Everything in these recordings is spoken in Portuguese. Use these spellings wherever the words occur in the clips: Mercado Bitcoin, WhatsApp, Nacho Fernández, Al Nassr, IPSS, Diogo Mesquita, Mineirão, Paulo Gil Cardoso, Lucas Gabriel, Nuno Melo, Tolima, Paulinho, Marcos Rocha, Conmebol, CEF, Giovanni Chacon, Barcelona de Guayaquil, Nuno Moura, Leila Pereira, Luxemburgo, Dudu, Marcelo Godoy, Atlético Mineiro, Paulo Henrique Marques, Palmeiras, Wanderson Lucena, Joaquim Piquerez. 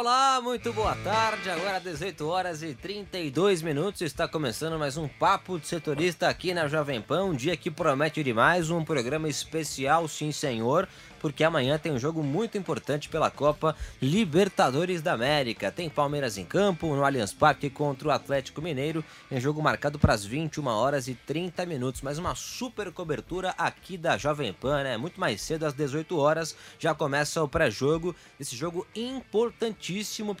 Olá, muito boa tarde, agora 18 horas e 32 minutos, está começando mais um Papo de Setorista aqui na Jovem Pan, um dia que promete demais, um programa especial, sim senhor, porque amanhã tem um jogo muito importante pela Copa Libertadores da América. Tem Palmeiras em campo, no Allianz Parque contra o Atlético Mineiro, em jogo marcado para as 21 horas e 30 minutos. Mas uma super cobertura aqui da Jovem Pan, né? Muito mais cedo, às 18 horas, já começa o pré-jogo. Esse jogo importantíssimo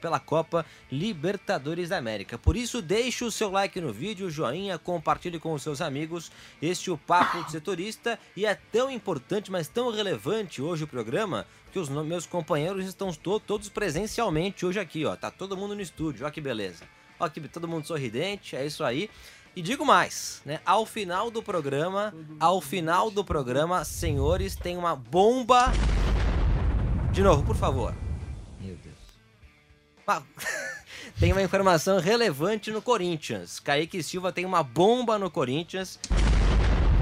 pela Copa Libertadores da América. Por isso, deixe o seu like no vídeo, joinha, compartilhe com os seus amigos. Este é o Papo de Setorista e é tão importante, mas tão relevante hoje o programa, que os meus companheiros estão todos presencialmente hoje aqui, ó, tá todo mundo no estúdio, ó que beleza, ó que todo mundo sorridente, é isso aí. E digo mais, né, ao final do programa, senhores, tem uma bomba, de novo, por favor. Meu Deus. Ah. Tem uma informação relevante no Corinthians, Kaique Silva tem uma bomba no Corinthians,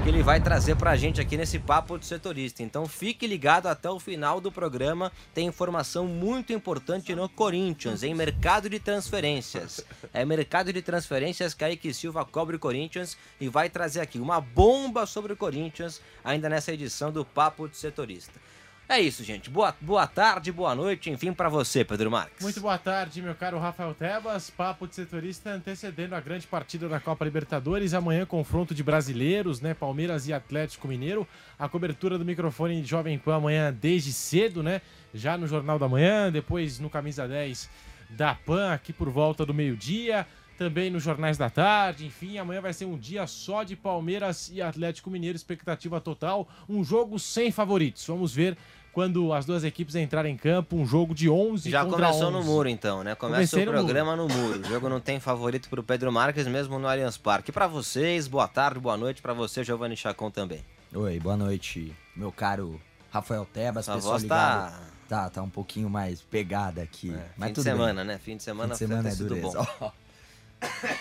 que ele vai trazer pra gente aqui nesse Papo de Setorista. Então fique ligado até o final do programa, tem informação muito importante no Corinthians, em mercado de transferências. É mercado de transferências, Kaique Silva cobre o Corinthians e vai trazer aqui uma bomba sobre o Corinthians, ainda nessa edição do Papo de Setorista. É isso, gente. Boa tarde, boa noite, enfim, pra você, Pedro Marques. Muito boa tarde, meu caro Rafael Tebas. Papo de Setorista antecedendo a grande partida da Copa Libertadores. Amanhã, confronto de brasileiros, né? Palmeiras e Atlético Mineiro. A cobertura do microfone de Jovem Pan amanhã desde cedo, né? Já no Jornal da Manhã, depois no Camisa 10 da Pan, aqui por volta do meio-dia. Também nos Jornais da Tarde, enfim, amanhã vai ser um dia só de Palmeiras e Atlético Mineiro, expectativa total, um jogo sem favoritos, vamos ver quando as duas equipes entrarem em campo, um jogo de 11 Já contra 11. Já começou no muro então, né? Começa o programa no muro, o jogo não tem favorito para o Pedro Marques, mesmo no Allianz Parque. Para vocês, boa tarde, boa noite, para você, Giovanni Chacon também. Oi, boa noite, meu caro Rafael Tebas, pessoal ligado. Tá um pouquinho mais pegada aqui. É, mas fim de semana é dureza. Tudo bom.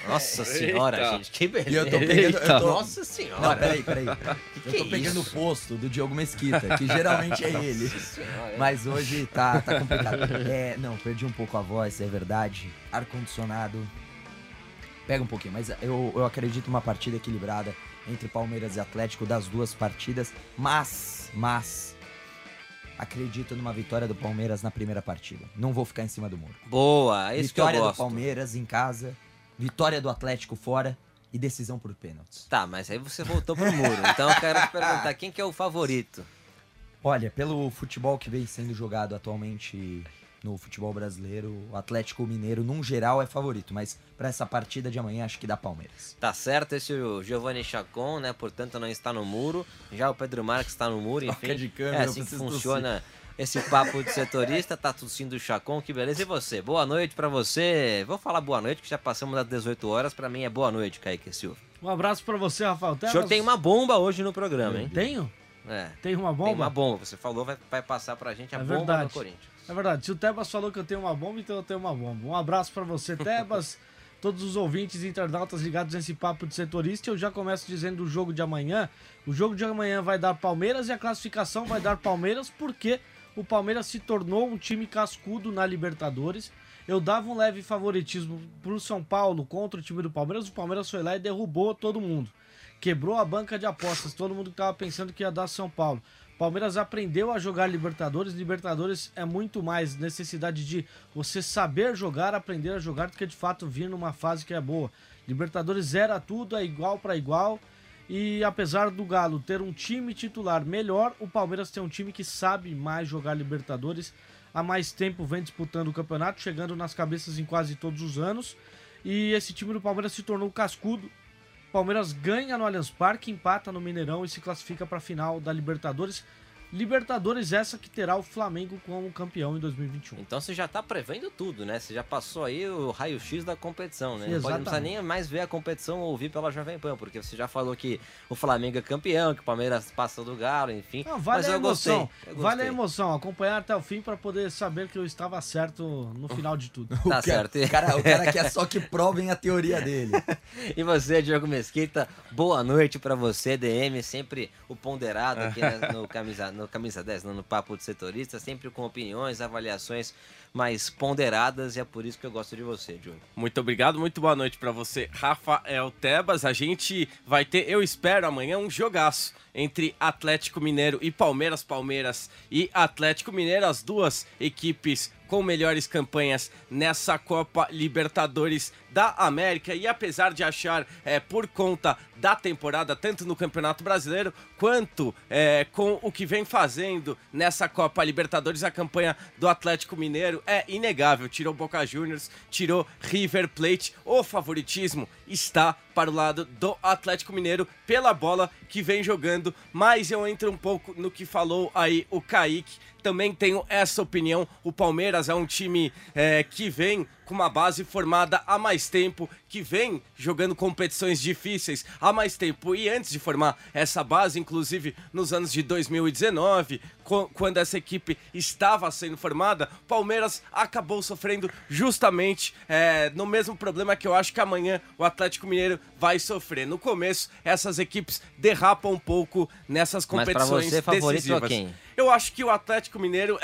Nossa senhora, eita. Gente, que beleza. E eu tô pegando, Nossa senhora. Não, peraí. Eu tô pegando o posto do Diogo Mesquita, que geralmente é ele. Mas hoje tá complicado. É, não, perdi um pouco a voz, é verdade. Ar-condicionado. Pega um pouquinho, mas eu acredito uma partida equilibrada entre Palmeiras e Atlético das duas partidas. Mas... acredito numa vitória do Palmeiras na primeira partida. Não vou ficar em cima do muro. Boa, isso que eu gosto. Vitória do Palmeiras em casa, vitória do Atlético fora e decisão por pênaltis. Tá, mas aí você voltou pro muro. Então eu quero te perguntar, quem que é o favorito? Olha, pelo futebol que vem sendo jogado atualmente no futebol brasileiro, o Atlético Mineiro, num geral, é favorito, mas para essa partida de amanhã, acho que dá Palmeiras. Tá certo, esse é o Giovanni Chacon, né, portanto não está no muro, já o Pedro Marques está no muro, enfim, é assim que funciona esse Papo de Setorista, tá tossindo o Chacon, que beleza, e você? Boa noite para você, vou falar boa noite, que já passamos das 18 horas, para mim é boa noite, Kaique Silva. Um abraço para você, Rafael Tebas. O senhor tem uma bomba hoje no programa, hein? Tenho? É. Tem uma bomba? Tem uma bomba, você falou, vai passar pra gente a bomba do Corinthians. É verdade, se o Tebas falou que eu tenho uma bomba, então eu tenho uma bomba. Um abraço pra você, Tebas, todos os ouvintes e internautas ligados nesse Papo de Setorista. Eu já começo dizendo o jogo de amanhã. O jogo de amanhã vai dar Palmeiras e a classificação vai dar Palmeiras, porque o Palmeiras se tornou um time cascudo na Libertadores. Eu dava um leve favoritismo pro São Paulo contra o time do Palmeiras. O Palmeiras foi lá e derrubou todo mundo. Quebrou a banca de apostas, todo mundo estava pensando que ia dar São Paulo. Palmeiras aprendeu a jogar Libertadores. Libertadores é muito mais necessidade de você saber jogar, aprender a jogar, do que de fato vir numa fase que é boa. Libertadores era tudo, é igual para igual. E apesar do Galo ter um time titular melhor, o Palmeiras tem um time que sabe mais jogar Libertadores. Há mais tempo vem disputando o campeonato, chegando nas cabeças em quase todos os anos. E esse time do Palmeiras se tornou cascudo. Palmeiras ganha no Allianz Parque, empata no Mineirão e se classifica para a final da Libertadores. Libertadores essa que terá o Flamengo como campeão em 2021. Então você já tá prevendo tudo, né? Você já passou aí o raio-x da competição, né? Não precisa nem mais ver a competição ou ouvir pela Jovem Pan, porque você já falou que o Flamengo é campeão, que o Palmeiras passa do Galo, enfim. Não, vale. Mas eu gostei. Vale a emoção, acompanhar até o fim para poder saber que eu estava certo no final de tudo. Tá certo. O cara quer só que provem a teoria dele. E você, Diogo Mesquita, boa noite para você, DM, sempre o ponderado aqui no Camisa... No no Camisa 10, no Papo de Setorista, sempre com opiniões, avaliações mais ponderadas, e é por isso que eu gosto de você, Júnior. Muito obrigado, muito boa noite para você, Rafael Tebas. A gente vai ter, eu espero, amanhã um jogaço entre Atlético Mineiro e Palmeiras, Palmeiras e Atlético Mineiro, as duas equipes com melhores campanhas nessa Copa Libertadores da América. E apesar de achar por conta da temporada, tanto no Campeonato Brasileiro quanto com o que vem fazendo nessa Copa Libertadores, a campanha do Atlético Mineiro é inegável. Tirou Boca Juniors, tirou River Plate. O favoritismo está para o lado do Atlético Mineiro pela bola que vem jogando, mas eu entro um pouco no que falou aí o Kaique, também tenho essa opinião. O Palmeiras é um time que vem com uma base formada há mais tempo, que vem jogando competições difíceis há mais tempo, e antes de formar essa base, inclusive nos anos de 2019, quando essa equipe estava sendo formada, Palmeiras acabou sofrendo justamente no mesmo problema que eu acho que amanhã o Atlético Mineiro vai sofrer. No começo, essas equipes derrapam um pouco nessas competições decisivas. Mas pra você, favorito a quem? Eu acho que o Atlético Mineiro,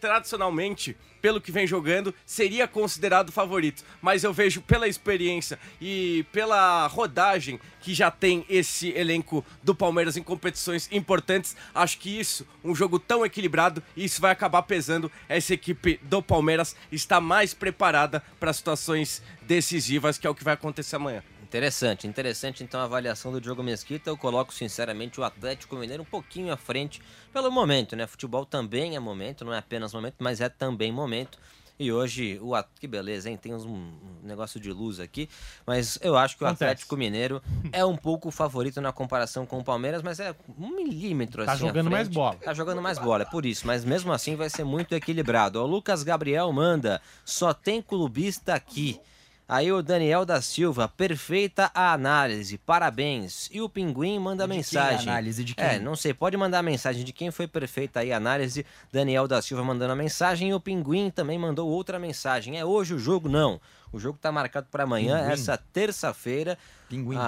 tradicionalmente, pelo que vem jogando, seria considerado favorito. Mas eu vejo pela experiência e pela rodagem que já tem esse elenco do Palmeiras em competições importantes, acho que isso, um jogo tão equilibrado, isso vai acabar pesando. Essa equipe do Palmeiras está mais preparada para situações decisivas, que é o que vai acontecer amanhã. Interessante, interessante então a avaliação do Diogo Mesquita. Eu coloco sinceramente o Atlético Mineiro um pouquinho à frente pelo momento, né? Futebol também é momento, não é apenas momento, mas é também momento. E hoje, que beleza, hein? Tem um negócio de luz aqui, mas eu acho que o Atlético Mineiro é um pouco o favorito na comparação com o Palmeiras, mas é um milímetro assim à frente. Tá jogando mais bola. Tá jogando mais bola, é por isso, mas mesmo assim vai ser muito equilibrado. O Lucas Gabriel manda, só tem clubista aqui. Aí o Daniel da Silva, perfeita a análise, parabéns. E o Pinguim manda mensagem. Quem é a análise de quem? Não sei, pode mandar mensagem de quem foi perfeita aí a análise. Daniel da Silva mandando a mensagem, e o Pinguim também mandou outra mensagem. É hoje o jogo? Não. O jogo está marcado para amanhã, essa terça-feira.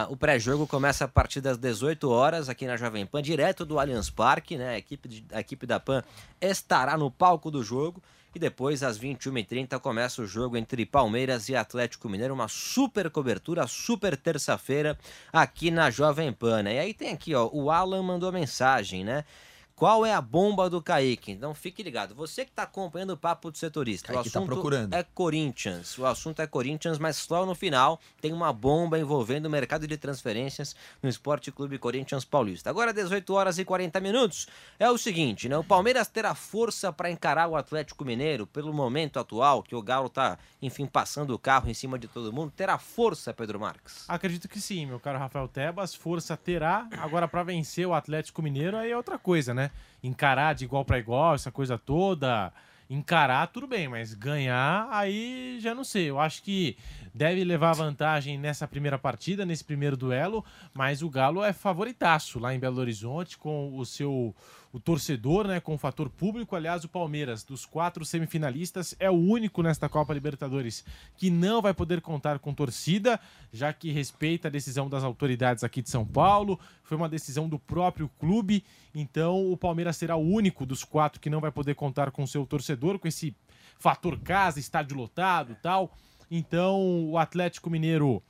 O pré-jogo começa a partir das 18 horas aqui na Jovem Pan, direto do Allianz Parque, né? A equipe da Pan estará no palco do jogo. E depois, às 21h30, começa o jogo entre Palmeiras e Atlético Mineiro. Uma super cobertura, super terça-feira aqui na Jovem Pan, né? E aí tem aqui, ó, o Alan mandou mensagem, né? Qual é a bomba do Kaique? Então fique ligado. Você que está acompanhando o Papo do Setorista, Kaique, o assunto tá procurando. É Corinthians. O assunto é Corinthians, mas só no final tem uma bomba envolvendo o mercado de transferências no Esporte Clube Corinthians Paulista. Agora 18 horas e 40 minutos. É o seguinte, né? O Palmeiras terá força para encarar o Atlético Mineiro pelo momento atual, que o Galo está, enfim, passando o carro em cima de todo mundo. Terá força, Pedro Marques? Acredito que sim, meu caro Rafael Tebas. Força terá. Agora, para vencer o Atlético Mineiro, aí é outra coisa, né? Encarar de igual para igual, essa coisa toda, encarar tudo bem, mas ganhar aí já não sei. Eu acho que deve levar vantagem nessa primeira partida, nesse primeiro duelo, mas o Galo é favoritaço lá em Belo Horizonte com o torcedor, né, com o fator público. Aliás, o Palmeiras, dos 4 semifinalistas, é o único nesta Copa Libertadores que não vai poder contar com torcida, já que respeita a decisão das autoridades aqui de São Paulo. Foi uma decisão do próprio clube, então o Palmeiras será o único dos 4 que não vai poder contar com seu torcedor, com esse fator casa, estádio lotado e tal. Então o Atlético Mineiro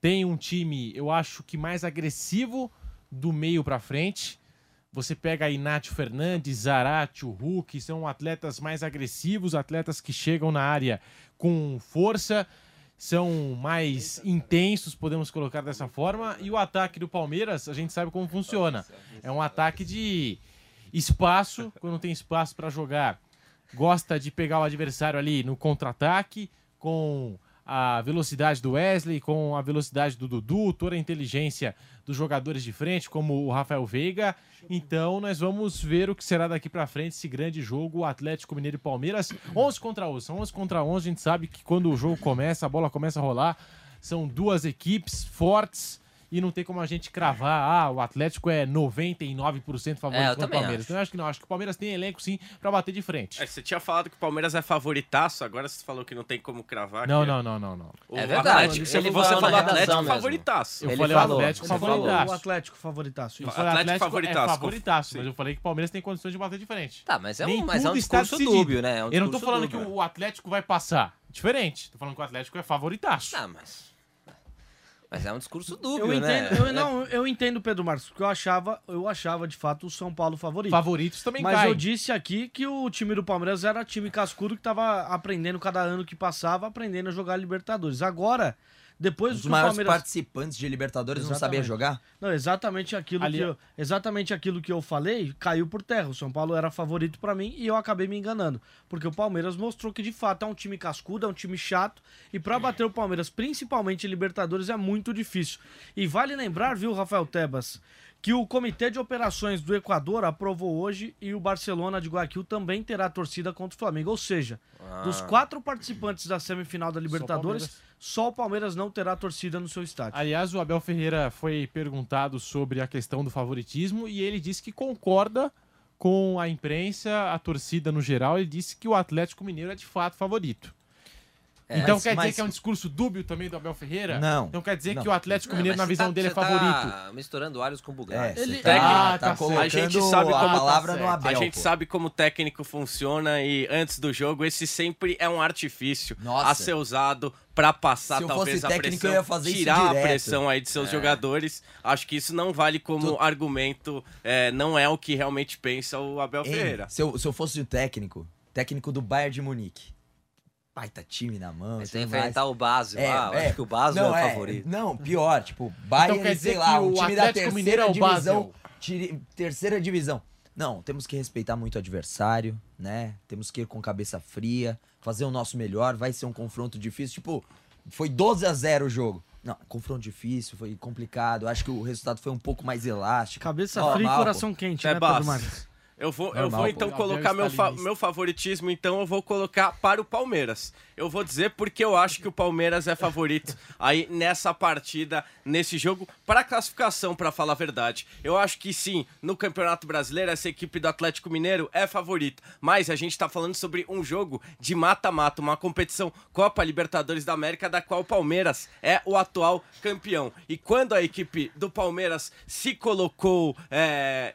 tem um time, eu acho que mais agressivo do meio para frente. Você pega aí Nacho Fernández, Zarate, o Hulk, são atletas mais agressivos, atletas que chegam na área com força, são mais intensos, podemos colocar dessa forma. E o ataque do Palmeiras, a gente sabe como funciona. É um ataque de espaço, quando tem espaço para jogar. Gosta de pegar o adversário ali no contra-ataque, com a velocidade do Wesley, com a velocidade do Dudu, toda a inteligência dos jogadores de frente, como o Rafael Veiga. Então nós vamos ver o que será daqui pra frente esse grande jogo Atlético Mineiro e Palmeiras. 11 contra 11, são 11 contra 11, a gente sabe que quando o jogo começa, a bola começa a rolar, são duas equipes fortes e não tem como a gente cravar, ah, o Atlético é 99% favorito contra o Palmeiras. Acho. Então eu acho que não, acho que o Palmeiras tem elenco sim pra bater de frente. É, você tinha falado que o Palmeiras é favoritaço, agora você falou que não tem como cravar. Não, que... não. É verdade, Atlético, você falou Atlético favoritaço. Eu falei Atlético favoritaço. O Atlético favoritaço. Favoritaço, mas eu falei que o Palmeiras tem condições de bater de frente. Tá, mas é um discurso dúbio, né? Eu não tô falando que o Atlético vai passar. Diferente, tô falando que o Atlético é favoritaço. Não, mas é um discurso dúbio, eu entendo, Pedro Marques, porque eu achava de fato o São Paulo favorito. Favoritos também mas caem. Eu disse aqui que o time do Palmeiras era time cascudo que tava aprendendo cada ano que passava, aprendendo a jogar Libertadores. Agora, depois os maiores Palmeiras... participantes de Libertadores exatamente. Não sabiam jogar? Não, exatamente aquilo que eu falei caiu por terra. O São Paulo era favorito pra mim e eu acabei me enganando. Porque o Palmeiras mostrou que de fato é um time cascudo, é um time chato. E pra bater o Palmeiras, principalmente em Libertadores, é muito difícil. E vale lembrar, viu, Rafael Tebas, que o Comitê de Operações do Equador aprovou hoje e o Barcelona de Guayaquil também terá torcida contra o Flamengo. Ou seja, dos 4 participantes da semifinal da Libertadores, só o Palmeiras não terá torcida no seu estádio. Aliás, o Abel Ferreira foi perguntado sobre a questão do favoritismo e ele disse que concorda com a imprensa, a torcida no geral. Ele disse que o Atlético Mineiro é de fato favorito. Então quer dizer que é um discurso dúbio também do Abel Ferreira? Não. Então quer dizer que o Atlético Mineiro, na visão dele, é favorito? Tá misturando alhos com bugalhos. A gente sabe como a palavra no Abel. A gente sabe como o técnico funciona e antes do jogo, esse sempre é um artifício a ser usado pra passar talvez a pressão, eu ia fazer tirar a pressão aí de seus jogadores. Acho que isso não vale como argumento, não é o que realmente pensa o Abel Ferreira. Se eu fosse o técnico do Bayern de Munique, baita time na mão. Mas tem que enfrentar o Basel. Acho que o Basel é o favorito. Não, pior. Tipo, Bayern, então, sei lá, o time da terceira divisão. Não, temos que respeitar muito o adversário, né? Temos que ir com cabeça fria, fazer o nosso melhor. Vai ser um confronto difícil. Tipo, foi 12-0 o jogo. Não, confronto difícil, foi complicado. Acho que o resultado foi um pouco mais elástico. Cabeça fria e coração quente, né, Pedro Marques? Eu vou então colocar meu favoritismo, então eu vou colocar para o Palmeiras. Eu vou dizer porque eu acho que o Palmeiras é favorito aí nessa partida, nesse jogo, para classificação, para falar a verdade. Eu acho que sim, no Campeonato Brasileiro, essa equipe do Atlético Mineiro é favorita, mas a gente está falando sobre um jogo de mata-mata, uma competição Copa Libertadores da América, da qual o Palmeiras é o atual campeão. E quando a equipe do Palmeiras se colocou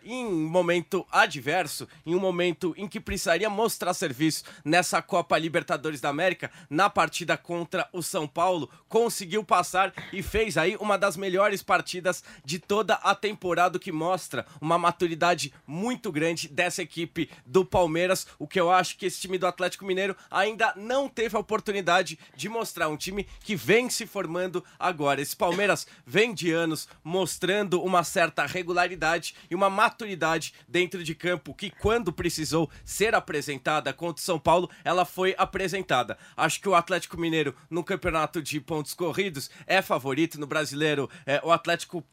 em momento adverso, em um momento em que precisaria mostrar serviço nessa Copa Libertadores da América, na partida contra o São Paulo, conseguiu passar e fez aí uma das melhores partidas de toda a temporada, que mostra uma maturidade muito grande dessa equipe do Palmeiras, o que eu acho que esse time do Atlético Mineiro ainda não teve a oportunidade de mostrar, um time que vem se formando agora. Esse Palmeiras vem de anos mostrando uma certa regularidade e uma maturidade dentro de campo, que quando precisou ser apresentada contra o São Paulo, ela foi apresentada. Acho que o Atlético Mineiro, no campeonato de pontos corridos, é favorito. No Brasileiro, o Atlético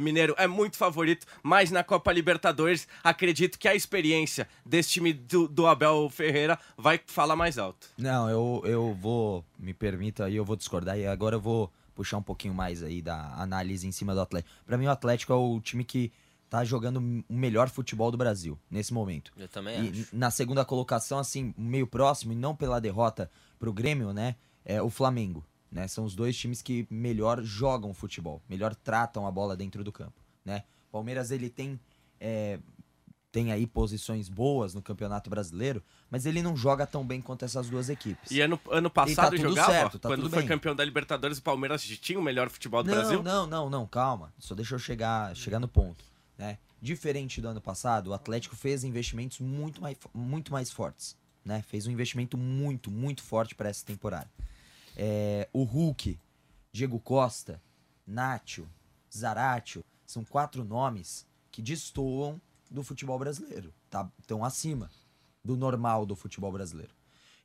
Mineiro é muito favorito, mas na Copa Libertadores, acredito que a experiência desse time do Abel Ferreira vai falar mais alto. Não, eu vou discordar, e agora eu vou puxar um pouquinho mais aí da análise em cima do Atlético. Pra mim, o Atlético é o time que tá jogando o melhor futebol do Brasil nesse momento. Eu também acho. Na segunda colocação, assim, meio próximo, e não pela derrota pro Grêmio, né, é o Flamengo, né? São os dois times que melhor jogam futebol, melhor tratam a bola dentro do campo, né? Palmeiras, ele tem aí posições boas no Campeonato Brasileiro, mas ele não joga tão bem quanto essas duas equipes. E ano passado e tá jogava, certo, tá quando foi bem. Campeão da Libertadores, o Palmeiras tinha o melhor futebol do Brasil? Não, calma, só deixa eu chegar no ponto. Né? Diferente do ano passado, o Atlético fez investimentos muito mais fortes, né? Fez um investimento muito forte para essa temporada. O Hulk, Diego Costa, Nacho, Zarate, são 4 nomes que destoam do futebol brasileiro, tá? Estão acima do normal do futebol brasileiro.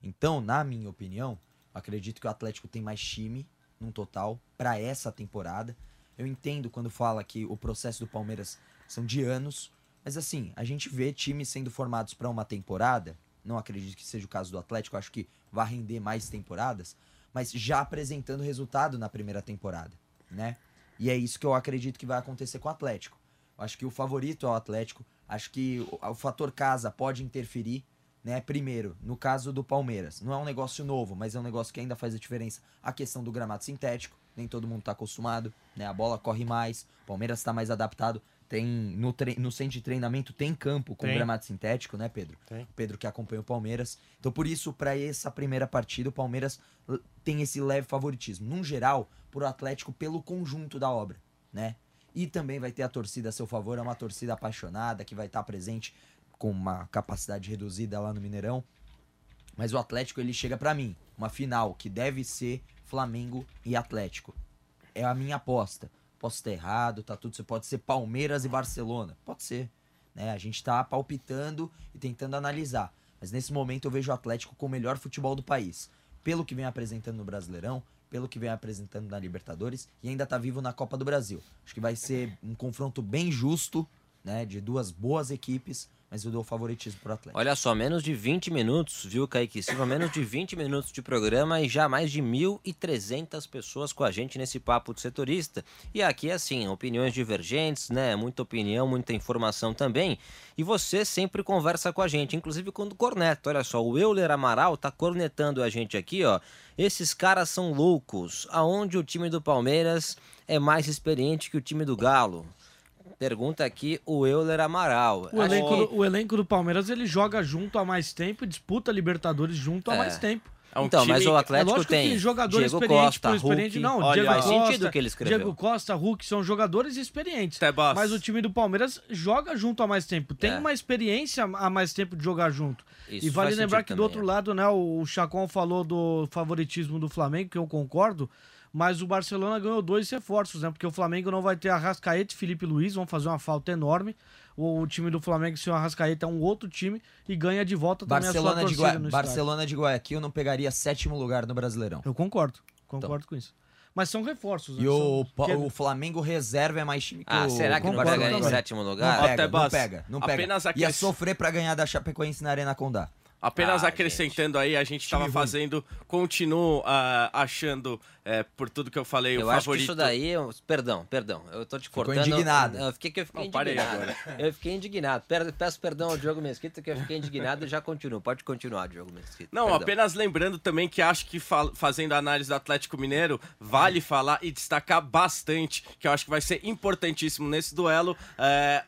Então, na minha opinião, acredito que o Atlético tem mais time no total para essa temporada. Eu entendo quando fala que o processo do Palmeiras são de anos, mas assim, a gente vê times sendo formados para uma temporada, não acredito que seja o caso do Atlético, acho que vai render mais temporadas, mas já apresentando resultado na primeira temporada, né? E é isso que eu acredito que vai acontecer com o Atlético. Acho que o favorito é o Atlético. Acho que o fator casa pode interferir, né? Primeiro, no caso do Palmeiras. Não é um negócio novo, mas é um negócio que ainda faz a diferença. A questão do gramado sintético. Nem todo mundo está acostumado, né? A bola corre mais. O Palmeiras está mais adaptado. Tem no centro de treinamento tem campo com gramado sintético, né, Pedro? Tem. Pedro que acompanha o Palmeiras. Então, por isso, para essa primeira partida, o Palmeiras tem esse leve favoritismo. Num geral, para o Atlético, pelo conjunto da obra, né? E também vai ter a torcida a seu favor, é uma torcida apaixonada, que vai estar presente com uma capacidade reduzida lá no Mineirão. Mas o Atlético, ele chega para mim, uma final que deve ser Flamengo e Atlético. É a minha aposta. Posso estar errado, tá tudo, você pode ser Palmeiras e Barcelona. Pode ser, né? A gente tá palpitando e tentando analisar. Mas nesse momento eu vejo o Atlético com o melhor futebol do país. Pelo que vem apresentando no Brasileirão, pelo que vem apresentando na Libertadores e ainda tá vivo na Copa do Brasil. Acho que vai ser um confronto bem justo, né, de duas boas equipes, mas eu dou favoritismo pro Atlético. Olha só, menos de 20 minutos, viu, Kaique Silva? Menos de 20 minutos de programa e já mais de 1.300 pessoas com a gente nesse papo de setorista. E aqui, assim, opiniões divergentes, né? Muita opinião, muita informação também. E você sempre conversa com a gente, inclusive quando corneta. Olha só, o Euler Amaral tá cornetando a gente aqui, ó. Esses caras são loucos. Aonde o time do Palmeiras é mais experiente que o time do Galo? Pergunta aqui o Euler Amaral. O elenco do Palmeiras, ele joga junto há mais tempo, disputa Libertadores junto há mais tempo. É um então, time... mas o Atlético é tem jogador Diego experiente, Costa, por experiente. Hulk. Não, olha, Diego faz Costa, sentido que ele escreveu. Diego Costa, Hulk são jogadores experientes. Tebas. Mas o time do Palmeiras joga junto há mais tempo. Tem uma experiência há mais tempo de jogar junto. Isso, e vale lembrar que também, do outro lado, né, o Chacon falou do favoritismo do Flamengo, que eu concordo. Mas o Barcelona ganhou 2 reforços, né? Porque o Flamengo não vai ter Arrascaeta e Felipe Luiz, vão fazer uma falta enorme. O time do Flamengo, sem o Arrascaeta, é um outro time e ganha de volta também Barcelona a sua torcida no Barcelona de Guayaquil não pegaria 7º lugar no Brasileirão. Eu concordo então, com isso. Mas são reforços. Né? E o Flamengo reserva é mais time que o... será que não pega em 7º lugar? Não pega. Apenas ia sofrer pra ganhar da Chapecoense na Arena Condá. Apenas acrescentando gente. Aí, a gente estava fazendo, continuo achando, por tudo que eu falei, o favorito. Eu acho que isso daí, perdão, eu tô te cortando. Indignado. Eu fiquei indignado. Peço perdão ao Diogo Mesquita, que eu fiquei indignado e já continuo. Pode continuar, Diogo Mesquita. Não, perdão. Apenas lembrando também que acho que fazendo a análise do Atlético Mineiro, vale falar e destacar bastante, que eu acho que vai ser importantíssimo nesse duelo,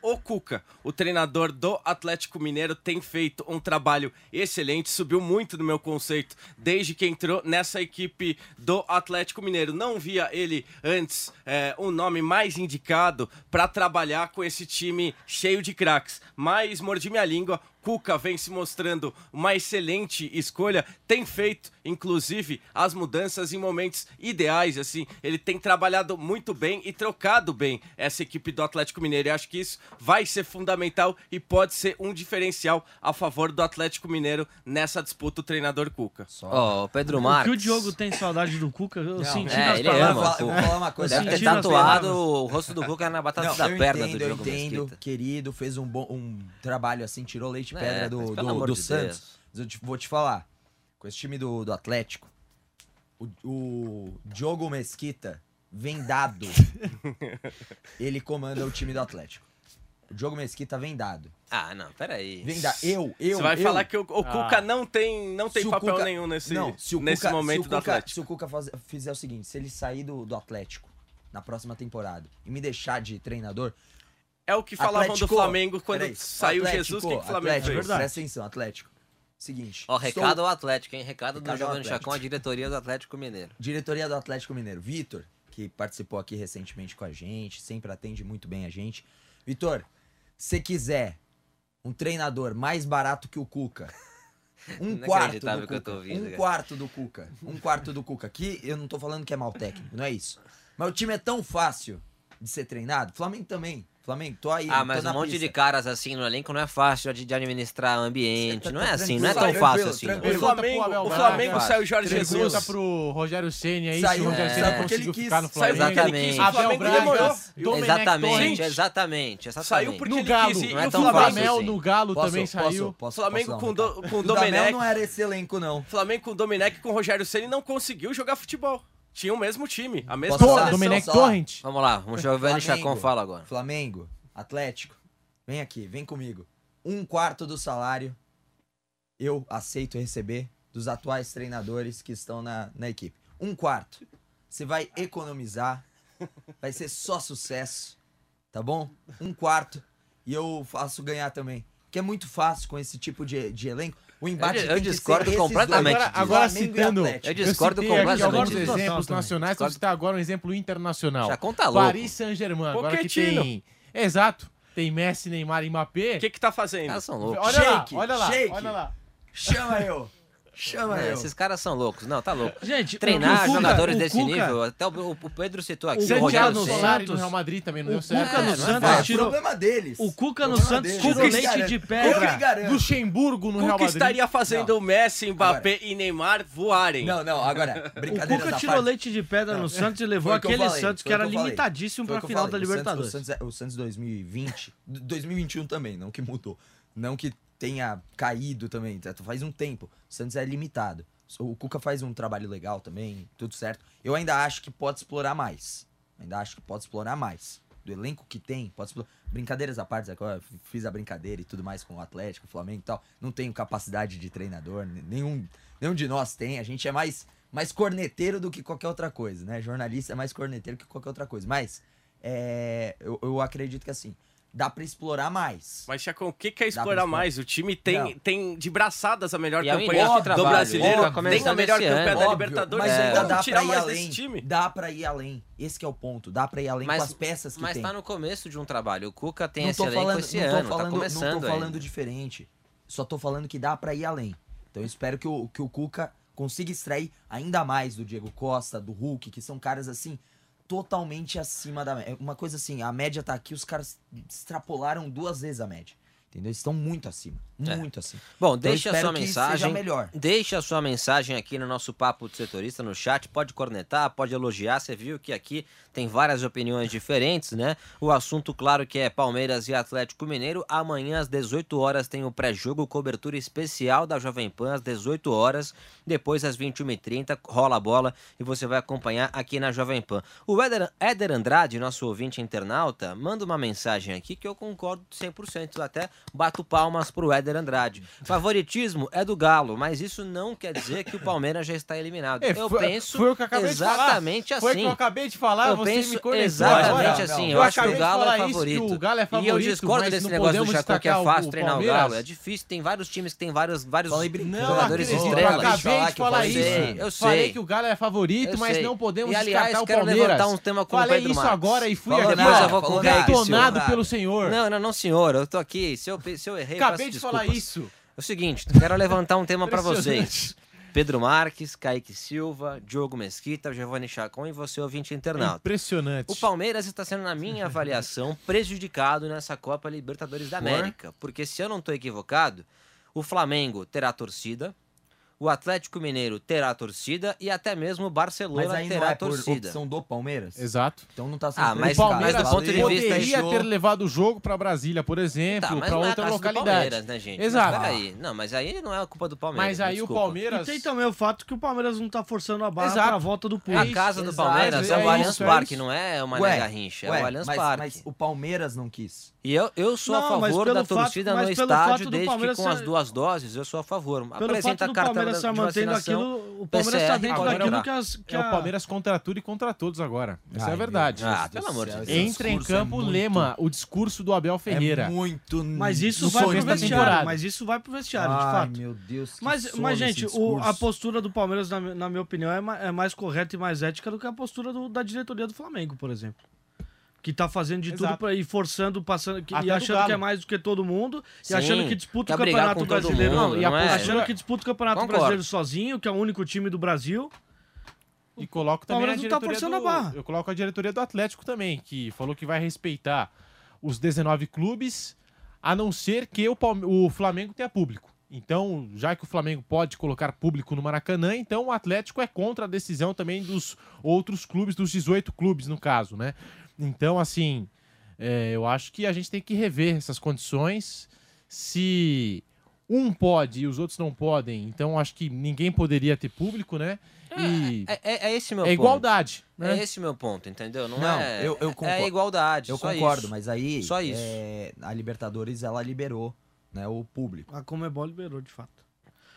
o Cuca, o treinador do Atlético Mineiro, tem feito um trabalho excelente, subiu muito no meu conceito desde que entrou nessa equipe do Atlético Mineiro. Não via ele antes um nome mais indicado para trabalhar com esse time cheio de craques, mas mordi minha língua. Cuca vem se mostrando uma excelente escolha, tem feito, inclusive, as mudanças em momentos ideais, assim, ele tem trabalhado muito bem e trocado bem essa equipe do Atlético Mineiro, e acho que isso vai ser fundamental e pode ser um diferencial a favor do Atlético Mineiro nessa disputa, o treinador Cuca. Ó, Pedro Marques. O que o Diogo tem saudade do Cuca, eu senti nas palavras. Vou falar uma coisa. Deve ter tatuado o rosto do Cuca na batata da perna do Diogo Mesquita. Eu entendo, querido, fez um trabalho assim, tirou leite pedra do Santos. Eu vou te falar, com esse time do Atlético, o Diogo Mesquita vendado, ele comanda o time do Atlético. O Diogo Mesquita vendado. Ah, não, peraí. Você vai falar que o Cuca não tem papel nenhum nesse momento do Atlético. Se o Cuca fizer o seguinte, se ele sair do Atlético na próxima temporada e me deixar de treinador... É o que falavam Atlético, do Flamengo quando saiu Atlético, Jesus, o que o Flamengo Atlético, fez? Verdade. Presta atenção, Atlético. Seguinte. Ó, recado ao Atlético, hein? Recado do Giovanni Chacon, a diretoria do Atlético Mineiro. Diretoria do Atlético Mineiro. Vitor, que participou aqui recentemente com a gente, sempre atende muito bem a gente. Vitor, se quiser um treinador mais barato que o Cuca, um quarto do Cuca, que eu não tô falando que é mal técnico, não é isso. Mas o time é tão fácil de ser treinado, Flamengo também. Flamengo, tô aí. Ah, mas um monte de caras assim no elenco não é fácil de administrar ambiente. Não é assim, não é tão fácil assim. O Flamengo saiu o Jorge Jesus. Saiu pro Rogério Ceni aí, se o Rogério Ceni conseguiu ficar no Flamengo. Exatamente. Abel Bragas, exatamente. Saiu porque ele quis e o Flamengo no Galo também saiu. O Flamengo com o Domènec. Não era esse elenco, não. Flamengo com o Domènec e com o Rogério Ceni não conseguiu jogar futebol. Tinha o mesmo time, a mesma seleção. Domènec Torrent. Vamos lá, o Giovanni Chacon fala agora. Flamengo, Atlético, vem aqui, vem comigo. 1/4 do salário eu aceito receber dos atuais treinadores que estão na equipe. 1/4. Você vai economizar, vai ser só sucesso, tá bom? 1/4 e eu faço ganhar também. Que é muito fácil com esse tipo de elenco. O embate eu discordo completamente. Agora citando, eu discordo completamente. Alguns exemplos nacionais, vou citar agora um exemplo internacional. Já conta louco. Paris Saint-Germain, agora que tem... Exato. Tem Messi, Neymar e Mbappé. O que que tá fazendo? Elas são loucos. Olha shake, lá, olha lá, shake. Olha lá. Chama eu. Chama eu. Esses caras são loucos. Não, tá louco. Gente, treinar jogadores desse nível, até o Pedro citou aqui. O Cuca no Santos, no Real Madrid também não deu certo. O Cuca no Santos tirou... O problema deles. O Cuca no Santos tirou leite de pedra. Luxemburgo no Real Madrid. O Cuca estaria fazendo o Messi, Mbappé e Neymar voarem. Não, não, agora, brincadeira da parte. O Cuca tirou leite de pedra no Santos e levou aquele Santos que era limitadíssimo pra final da Libertadores. O Santos 2020, 2021 também, não que mudou. Não que... tenha caído também, faz um tempo. O Santos é limitado. O Cuca faz um trabalho legal também, tudo certo. Eu ainda acho que pode explorar mais. Ainda acho que pode explorar mais. Do elenco que tem, pode explorar. Brincadeiras à parte, eu fiz a brincadeira e tudo mais com o Atlético, o Flamengo e tal. Não tenho capacidade de treinador, nenhum de nós tem. A gente é mais corneteiro do que qualquer outra coisa, né? Jornalista é mais corneteiro que qualquer outra coisa. Mas eu acredito que assim... Dá pra explorar mais. Mas, Chacon, o que é explorar mais? O time tem de braçadas a melhor campanha do brasileiro. Tem a melhor campanha da Libertadores. Mas ainda dá pra ir além. Dá pra ir além. Esse que é o ponto. Dá pra ir além com as peças que tem. Mas tá no começo de um trabalho. O Cuca tem esse elenco esse ano. Tá começando. Não tô falando diferente. Só tô falando que dá pra ir além. Então eu espero que o Cuca consiga extrair ainda mais do Diego Costa, do Hulk, que são caras assim... totalmente acima da média. Uma coisa assim, a média tá aqui, os caras extrapolaram 2 vezes a média. Entendeu? Eles estão muito acima. Muito acima. Bom, então deixa a sua mensagem. Deixa a sua mensagem aqui no nosso Papo do Setorista, no chat. Pode cornetar, pode elogiar. Você viu que aqui tem várias opiniões diferentes, né? O assunto, claro, que é Palmeiras e Atlético Mineiro. Amanhã, às 18 horas, tem o pré-jogo, cobertura especial da Jovem Pan, às 18 horas. Depois, às 21h30, rola a bola e você vai acompanhar aqui na Jovem Pan. O Éder Andrade, nosso ouvinte internauta, manda uma mensagem aqui que eu concordo 100%. Até bato palmas pro Éder Andrade. Favoritismo é do Galo, mas isso não quer dizer que o Palmeiras já está eliminado. Eu penso exatamente assim. Eu acho que o Galo é favorito. O Galo é favorito. E eu discordo desse negócio do Chacon que é fácil treinar o Galo. É difícil, tem vários times que tem vários jogadores estrelas. Eu acabei de falar isso. Eu falei que o Galo é favorito, mas não podemos descartar o Palmeiras. Quero levantar um tema com o Pedro Marques. Falei isso agora e fui detonado pelo senhor. Não, senhor. Eu tô aqui, se eu errei, acabei de falar isso. É o seguinte, quero levantar um tema para vocês. Pedro Marques, Kaique Silva, Diogo Mesquita, Giovanni Chacon e você, ouvinte internauta. Impressionante. O Palmeiras está sendo, na minha avaliação, prejudicado nessa Copa Libertadores da América. Porque, se eu não estou equivocado, o Flamengo terá torcida, o Atlético Mineiro terá torcida e até mesmo o Barcelona terá torcida. Mas opção do Palmeiras? Exato. Então não tá sendo mas o Palmeiras do ponto de vista poderia ter levado o jogo para Brasília, por exemplo, para outra localidade. Palmeiras, né, gente? Exato. Mas peraí. Não, mas aí não é a culpa do Palmeiras. Mas aí o Palmeiras... E tem também o fato que o Palmeiras não tá forçando a barra para a volta do Palmeiras. A casa do Palmeiras é o Allianz Parque, não é uma Garrincha, é o Allianz Parque. Mas o Palmeiras não quis. E eu sou a favor da torcida no estádio, desde que com as 2 doses, eu sou a favor. Apresenta a carta. Está mantendo aquilo, o Palmeiras está dentro daquilo que o Palmeiras contra tudo e contra todos agora. Essa é a verdade. Pelo amor de Deus. Entra em campo lema, o discurso do Abel Ferreira. É muito... Mas isso vai pro vestiário. Mas isso vai pro vestiário, de fato. Ai, meu Deus, mas gente, a postura do Palmeiras, na minha opinião, é mais correta e mais ética do que a postura da diretoria do Flamengo, por exemplo. Que tá fazendo de tudo pra ir forçando, passando e achando que é mais do que todo mundo, e achando que disputa o Campeonato Brasileiro. Achando que disputa o Campeonato Brasileiro sozinho, que é o único time do Brasil. E coloco também a diretoria eu coloco a diretoria do Atlético também, que falou que vai respeitar os 19 clubes, a não ser que o Flamengo tenha público. Então, já que o Flamengo pode colocar público no Maracanã, então o Atlético é contra a decisão também dos outros clubes, dos 18 clubes, no caso, né? Então, assim, eu acho que a gente tem que rever essas condições. Se um pode e os outros não podem, então acho que ninguém poderia ter público, né? e... É esse meu ponto. É igualdade. Né? É esse meu ponto, entendeu? Não, eu concordo. É igualdade, eu concordo, isso. Mas aí só isso. A Libertadores, ela liberou, né, o público. A Conmebol liberou, de fato.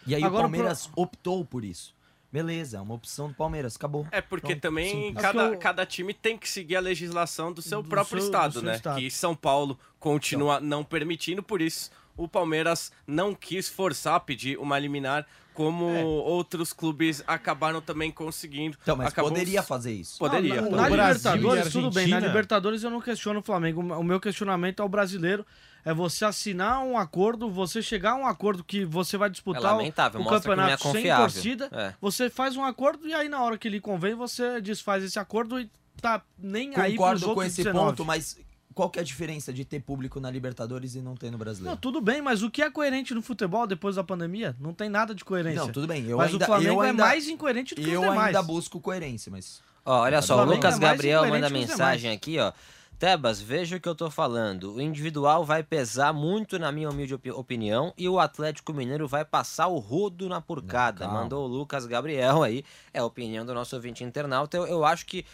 E aí agora, o Palmeiras optou por isso. Beleza, é uma opção do Palmeiras, acabou. É porque pronto, também cada time tem que seguir a legislação do seu próprio estado, né? Estado. Que São Paulo continua não permitindo, por isso o Palmeiras não quis forçar a pedir uma liminar, como outros clubes acabaram também conseguindo. Então, mas poderia fazer isso? Poderia. Então, na Libertadores, tudo bem, na Libertadores eu não questiono o Flamengo. O meu questionamento ao brasileiro é você assinar um acordo, você chegar a um acordo que você vai disputar o campeonato sem torcida, você faz um acordo e aí na hora que lhe convém você desfaz esse acordo e tá nem aí para os outros 19. Concordo com esse ponto, mas qual que é a diferença de ter público na Libertadores e não ter no Brasileiro? Não, tudo bem, mas o que é coerente no futebol depois da pandemia? Não tem nada de coerência. Não, tudo bem. Mas o Flamengo é mais incoerente do que os demais. Eu ainda busco coerência, mas... Ó, olha só, o Lucas Gabriel manda mensagem aqui, ó. Tebas, veja o que eu tô falando. O individual vai pesar muito, na minha humilde opinião, e o Atlético Mineiro vai passar o rodo na porcada. Não, mandou o Lucas Gabriel aí. É a opinião do nosso ouvinte internauta. Eu acho que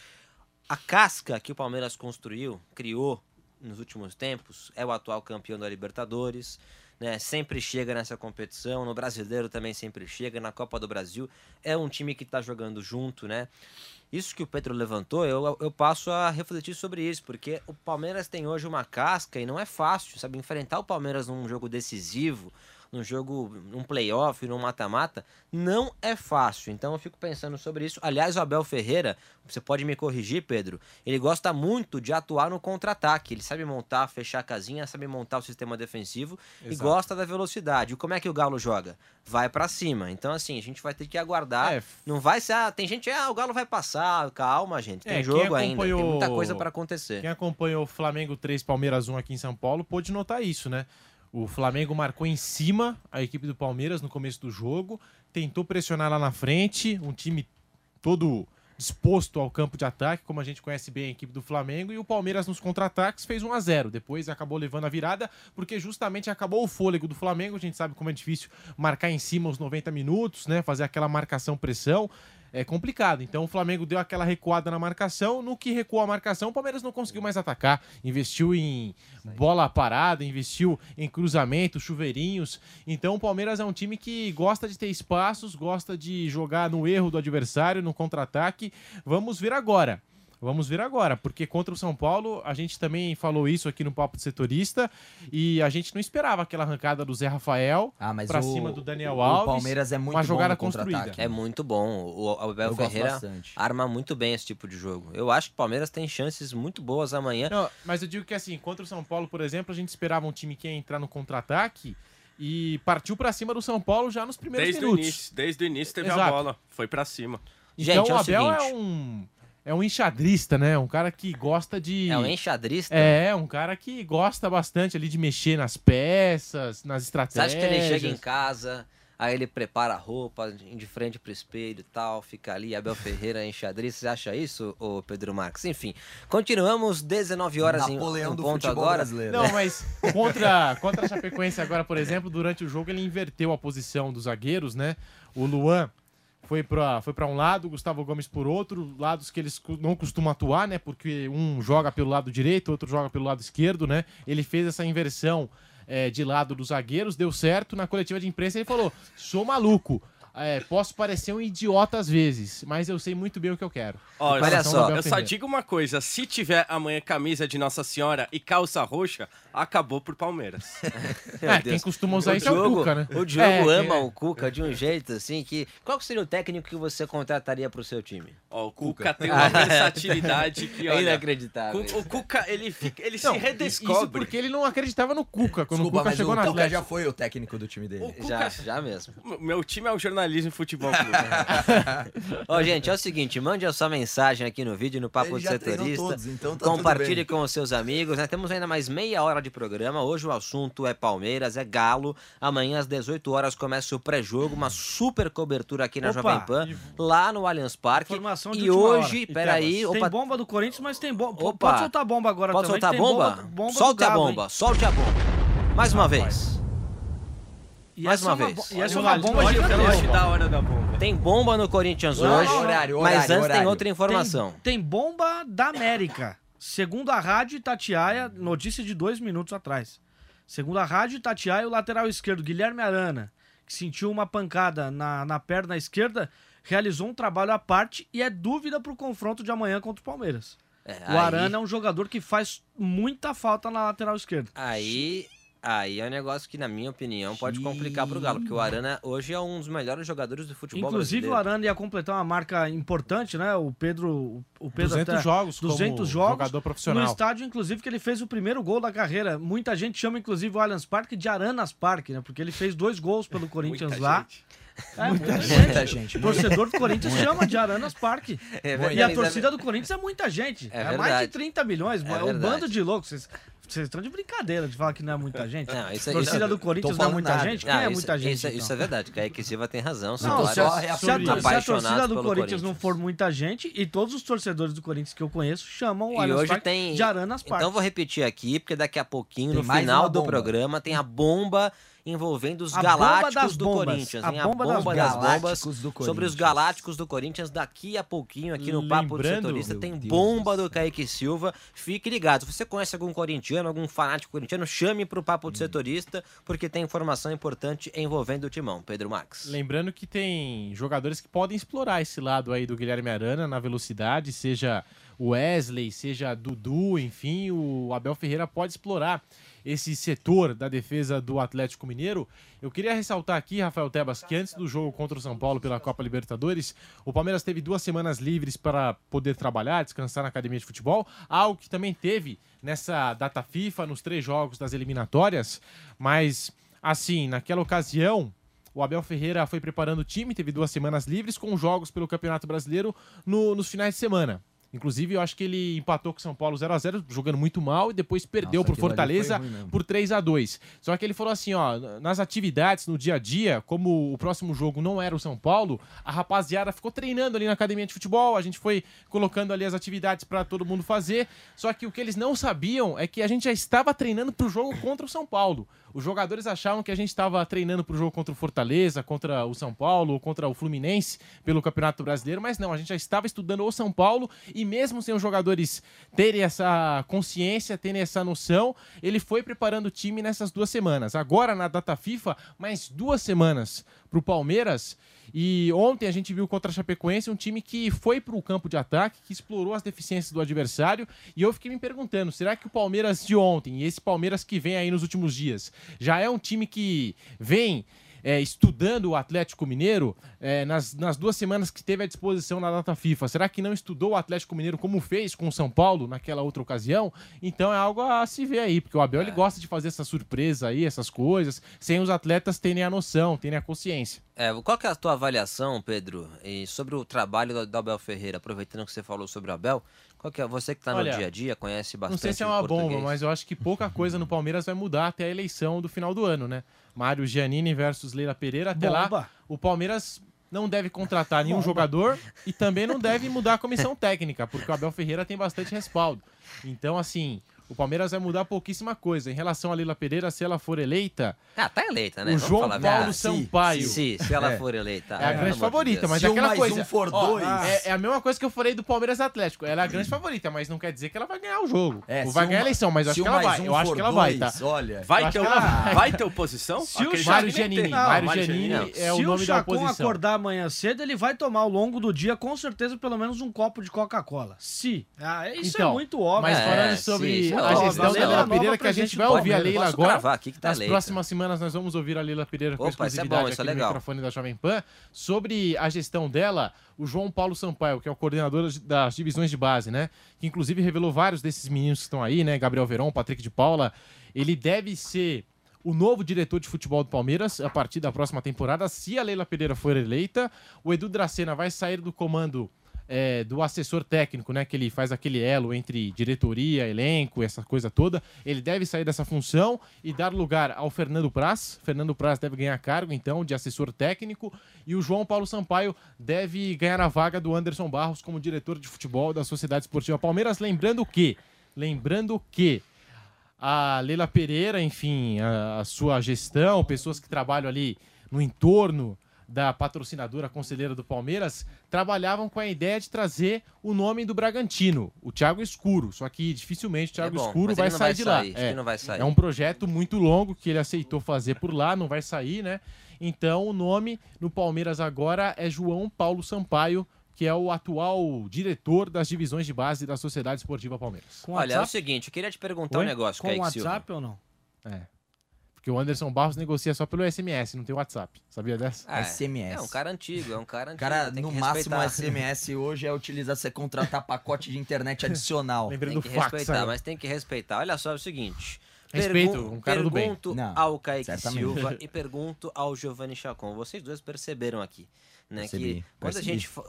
a casca que o Palmeiras criou nos últimos tempos, é o atual campeão da Libertadores, né? Sempre chega nessa competição, no Brasileiro também sempre chega, na Copa do Brasil, é um time que tá jogando junto, né? Isso que o Pedro levantou, eu passo a refletir sobre isso, porque o Palmeiras tem hoje uma casca e não é fácil, sabe? Enfrentar o Palmeiras num jogo decisivo, num playoff, num mata-mata, não é fácil. Então eu fico pensando sobre isso. Aliás, o Abel Ferreira, você pode me corrigir, Pedro, ele gosta muito de atuar no contra-ataque. Ele sabe montar, fechar a casinha, sabe montar o sistema defensivo. Exato. E gosta da velocidade. E como é que o Galo joga? Vai pra cima. Então, assim, a gente vai ter que aguardar. Não vai ser, tem gente, o Galo vai passar. Calma, gente. Tem jogo ainda. Tem muita coisa pra acontecer. Quem acompanhou o Flamengo 3, Palmeiras 1 aqui em São Paulo pôde notar isso, né? O Flamengo marcou em cima a equipe do Palmeiras no começo do jogo, tentou pressionar lá na frente, um time todo disposto ao campo de ataque, como a gente conhece bem a equipe do Flamengo, e o Palmeiras nos contra-ataques fez 1-0, depois acabou levando a virada, porque justamente acabou o fôlego do Flamengo, a gente sabe como é difícil marcar em cima os 90 minutos, né? Fazer aquela marcação-pressão, é complicado. Então o Flamengo deu aquela recuada na marcação. No que recuou a marcação, o Palmeiras não conseguiu mais atacar. Investiu em bola parada, investiu em cruzamento, chuveirinhos. Então o Palmeiras é um time que gosta de ter espaços, gosta de jogar no erro do adversário, no contra-ataque. Vamos ver agora, porque contra o São Paulo, a gente também falou isso aqui no Papo de Setorista, e a gente não esperava aquela arrancada do Zé Rafael pra cima do Daniel Alves. O Palmeiras é muito bom no contra-ataque. É muito bom. O Abel Ferreira arma muito bem esse tipo de jogo. Eu acho que o Palmeiras tem chances muito boas amanhã. Não, mas eu digo que assim, contra o São Paulo, por exemplo, a gente esperava um time que ia entrar no contra-ataque e partiu pra cima do São Paulo já nos primeiros minutos. Desde o início teve a bola. Foi pra cima. Então o Abel é um enxadrista, né? Um cara que gosta de... É um enxadrista? É, um cara que gosta bastante ali de mexer nas peças, nas estratégias. Você acha que ele chega em casa, aí ele prepara a roupa de frente pro espelho e tal, fica ali, Abel Ferreira, enxadrista. Você acha isso, ô Pedro Marques? Enfim, continuamos 19 horas em ponto agora. Brasileiro. Não, mas contra a Chapecoense agora, por exemplo, durante o jogo ele inverteu a posição dos zagueiros, né? O Luan foi para um lado, Gustavo Gomes por outro, lados que eles não costumam atuar, né? Porque um joga pelo lado direito, outro joga pelo lado esquerdo, né? Ele fez essa inversão de lado dos zagueiros, deu certo. Na coletiva de imprensa ele falou: sou maluco. Posso parecer um idiota às vezes, mas eu sei muito bem o que eu quero. Olha só, eu só digo uma coisa: se tiver amanhã camisa de Nossa Senhora e calça roxa, acabou pro Palmeiras. Quem costuma usar isso é o Cuca, né? O Diogo ama o Cuca de um jeito assim que... Qual seria o técnico que você contrataria pro seu time? O Cuca tem uma versatilidade que, olha, é inacreditável. O Cuca, ele se redescobre. Isso porque ele não acreditava no Cuca quando o Cuca chegou na Atlético. O Cuca já foi o técnico do time dele. Já mesmo. Meu time é o jornalista. Jornalismo e futebol. Ó, gente, é o seguinte, mande a sua mensagem aqui no vídeo, no Papo de Setorista. Todos, então tá, compartilhe com os seus amigos, né? Temos ainda mais meia hora de programa. Hoje o assunto é Palmeiras, é Galo. Amanhã às 18 horas começa o pré-jogo, uma super cobertura aqui na Jovem Pan, lá no Allianz Parque. E hoje, peraí... Tem bomba do Corinthians, mas tem bomba. Pode soltar a bomba agora também. Pode soltar a bomba? Solte a bomba, solte a bomba. Mais uma vez. E mais uma vez. E essa é uma bomba gigantesca. Eu acho da hora da bomba. Tem bomba no Corinthians hoje, mas antes tem outra informação. Tem bomba da América, segundo a Rádio Itatiaia, notícia de 2 minutos atrás. Segundo a Rádio Itatiaia, o lateral esquerdo, Guilherme Arana, que sentiu uma pancada na perna esquerda, realizou um trabalho à parte e é dúvida para o confronto de amanhã contra o Palmeiras. O Arana é um jogador que faz muita falta na lateral esquerda. Aí é um negócio que, na minha opinião, pode complicar pro Galo, porque o Arana hoje é um dos melhores jogadores do futebol brasileiro. Inclusive, o Arana ia completar uma marca importante, né? O Pedro 200 até, jogos 200 como jogos jogador profissional. No estádio, inclusive, que ele fez o primeiro gol da carreira. Muita gente chama, inclusive, o Allianz Parque de Aranaz Parque, né? Porque ele fez 2 gols pelo Corinthians muita gente. O torcedor do Corinthians chama de Aranaz Parque. E a torcida do Corinthians é muita gente. É mais de 30 milhões. É um bando de loucos. Vocês estão de brincadeira de falar que não é muita gente. Torcida do Corinthians não é muita gente? Quem é muita gente? Isso é verdade. Kaique Silva tem razão. Se a torcida do Corinthians não for muita gente, e todos os torcedores do Corinthians que eu conheço chamam o Allianz Parque de Aranaz Parque. Então vou repetir aqui, porque daqui a pouquinho, no final do programa, tem a bomba envolvendo os galácticos do Corinthians. A bomba das bombas sobre os galácticos do Corinthians. Daqui a pouquinho, aqui no Papo do Setorista, tem bomba do Kaique Silva. Fique ligado. Se você conhece algum corintiano, algum fanático corintiano, chame para o Papo do Setorista, porque tem informação importante envolvendo o Timão. Pedro Marques. Lembrando que tem jogadores que podem explorar esse lado aí do Guilherme Arana na velocidade, seja o Wesley, seja Dudu, enfim, o Abel Ferreira pode explorar esse setor da defesa do Atlético Mineiro. Eu queria ressaltar aqui, Rafael Tebas, que antes do jogo contra o São Paulo pela Copa Libertadores, o Palmeiras teve 2 semanas livres para poder trabalhar, descansar na academia de futebol, algo que também teve nessa data FIFA, nos 3 jogos das eliminatórias, mas, assim, naquela ocasião, o Abel Ferreira foi preparando o time, teve 2 semanas livres com jogos pelo Campeonato Brasileiro nos finais de semana. Inclusive, eu acho que ele empatou com o São Paulo 0 a 0, jogando muito mal, e depois perdeu pro Fortaleza por 3 a 2. Só que ele falou assim, ó, nas atividades, no dia a dia, como o próximo jogo não era o São Paulo, a rapaziada ficou treinando ali na academia de futebol, a gente foi colocando ali as atividades para todo mundo fazer, só que o que eles não sabiam é que a gente já estava treinando pro jogo contra o São Paulo. Os jogadores achavam que a gente estava treinando pro jogo contra o Fortaleza, contra o São Paulo, ou contra o Fluminense pelo Campeonato Brasileiro, mas não, a gente já estava estudando o São Paulo. E mesmo sem os jogadores terem essa consciência, terem essa noção, ele foi preparando o time nessas 2 semanas. Agora, na data FIFA, mais 2 semanas para o Palmeiras. E ontem a gente viu contra a Chapecoense um time que foi para o campo de ataque, que explorou as deficiências do adversário. E eu fiquei me perguntando, será que o Palmeiras de ontem, e esse Palmeiras que vem aí nos últimos dias, já é um time que vem estudando o Atlético Mineiro nas 2 semanas que teve à disposição na data FIFA? Será que não estudou o Atlético Mineiro como fez com o São Paulo naquela outra ocasião? Então é algo a se ver aí, porque o Abel ele gosta de fazer essa surpresa aí, essas coisas, sem os atletas terem a noção, terem a consciência. Qual que é a tua avaliação, Pedro, sobre o trabalho do Abel Ferreira? Aproveitando que você falou sobre o Abel, qual que é, você que está no dia a dia, conhece bastante. Não sei se é uma bomba, mas eu acho que pouca coisa no Palmeiras vai mudar até a eleição do final do ano, né? Mário Giannini versus Leila Pereira. Até lá, o Palmeiras não deve contratar nenhum jogador e também não deve mudar a comissão técnica, porque o Abel Ferreira tem bastante respaldo. Então, assim, o Palmeiras vai mudar pouquíssima coisa. Em relação a Leila Pereira, se ela for eleita... tá eleita, né? O João Paulo Sampaio. Se ela for eleita. É a grande favorita, mas é aquela coisa... Se um for 2... É a mesma coisa que eu falei do Palmeiras Atlético. Ela é a grande favorita, mas não quer dizer que ela vai ganhar o jogo. Ou vai ganhar a eleição, mas eu acho que ela vai. Eu acho que ela vai, tá? Olha... Vai ter oposição? Se o Mário Giannini. Mário Giannini é o nome da oposição. Se o Chacon acordar amanhã cedo, ele vai tomar ao longo do dia, com certeza, pelo menos um copo de Coca-Cola. Isso é muito óbvio. Mas falando sobre... a gestão da Leila Pereira, que a gente vai ouvir a Leila agora. Aqui que tá nas próximas semanas nós vamos ouvir a Leila Pereira com exclusividade aqui no microfone da Jovem Pan. Sobre a gestão dela, o João Paulo Sampaio, que é o coordenador das divisões de base, né? Que inclusive revelou vários desses meninos que estão aí, né? Gabriel Veron, Patrick de Paula. Ele deve ser o novo diretor de futebol do Palmeiras a partir da próxima temporada, se a Leila Pereira for eleita. O Edu Dracena vai sair do comando do assessor técnico, né, que ele faz aquele elo entre diretoria, elenco, essa coisa toda. Ele deve sair dessa função e dar lugar ao Fernando Praz. Fernando Praz deve ganhar cargo, então, de assessor técnico, e o João Paulo Sampaio deve ganhar a vaga do Anderson Barros como diretor de futebol da Sociedade Esportiva Palmeiras. Lembrando que a Leila Pereira, enfim, a sua gestão, pessoas que trabalham ali no entorno da patrocinadora conselheira do Palmeiras, trabalhavam com a ideia de trazer o nome do Bragantino, o Thiago Escuro. Só que dificilmente o Thiago Escuro vai sair de lá. É um projeto muito longo que ele aceitou fazer por lá, não vai sair, né? Então o nome no Palmeiras agora é João Paulo Sampaio, que é o atual diretor das divisões de base da Sociedade Esportiva Palmeiras. Olha, é o seguinte, eu queria te perguntar um negócio, Kaique Silva. Com o WhatsApp ou não? É. Porque o Anderson Barros negocia só pelo SMS, não tem WhatsApp. Sabia dessa? Ah, SMS. É um cara antigo, Cara, no máximo o SMS hoje é utilizar, você contratar pacote de internet adicional. Lembrando do fax. Mas tem que respeitar. Olha só, é o seguinte... Respeito, um cara do bem. Pergunto ao Kaique Silva e pergunto ao Giovanni Chacon. Vocês dois perceberam aqui, né?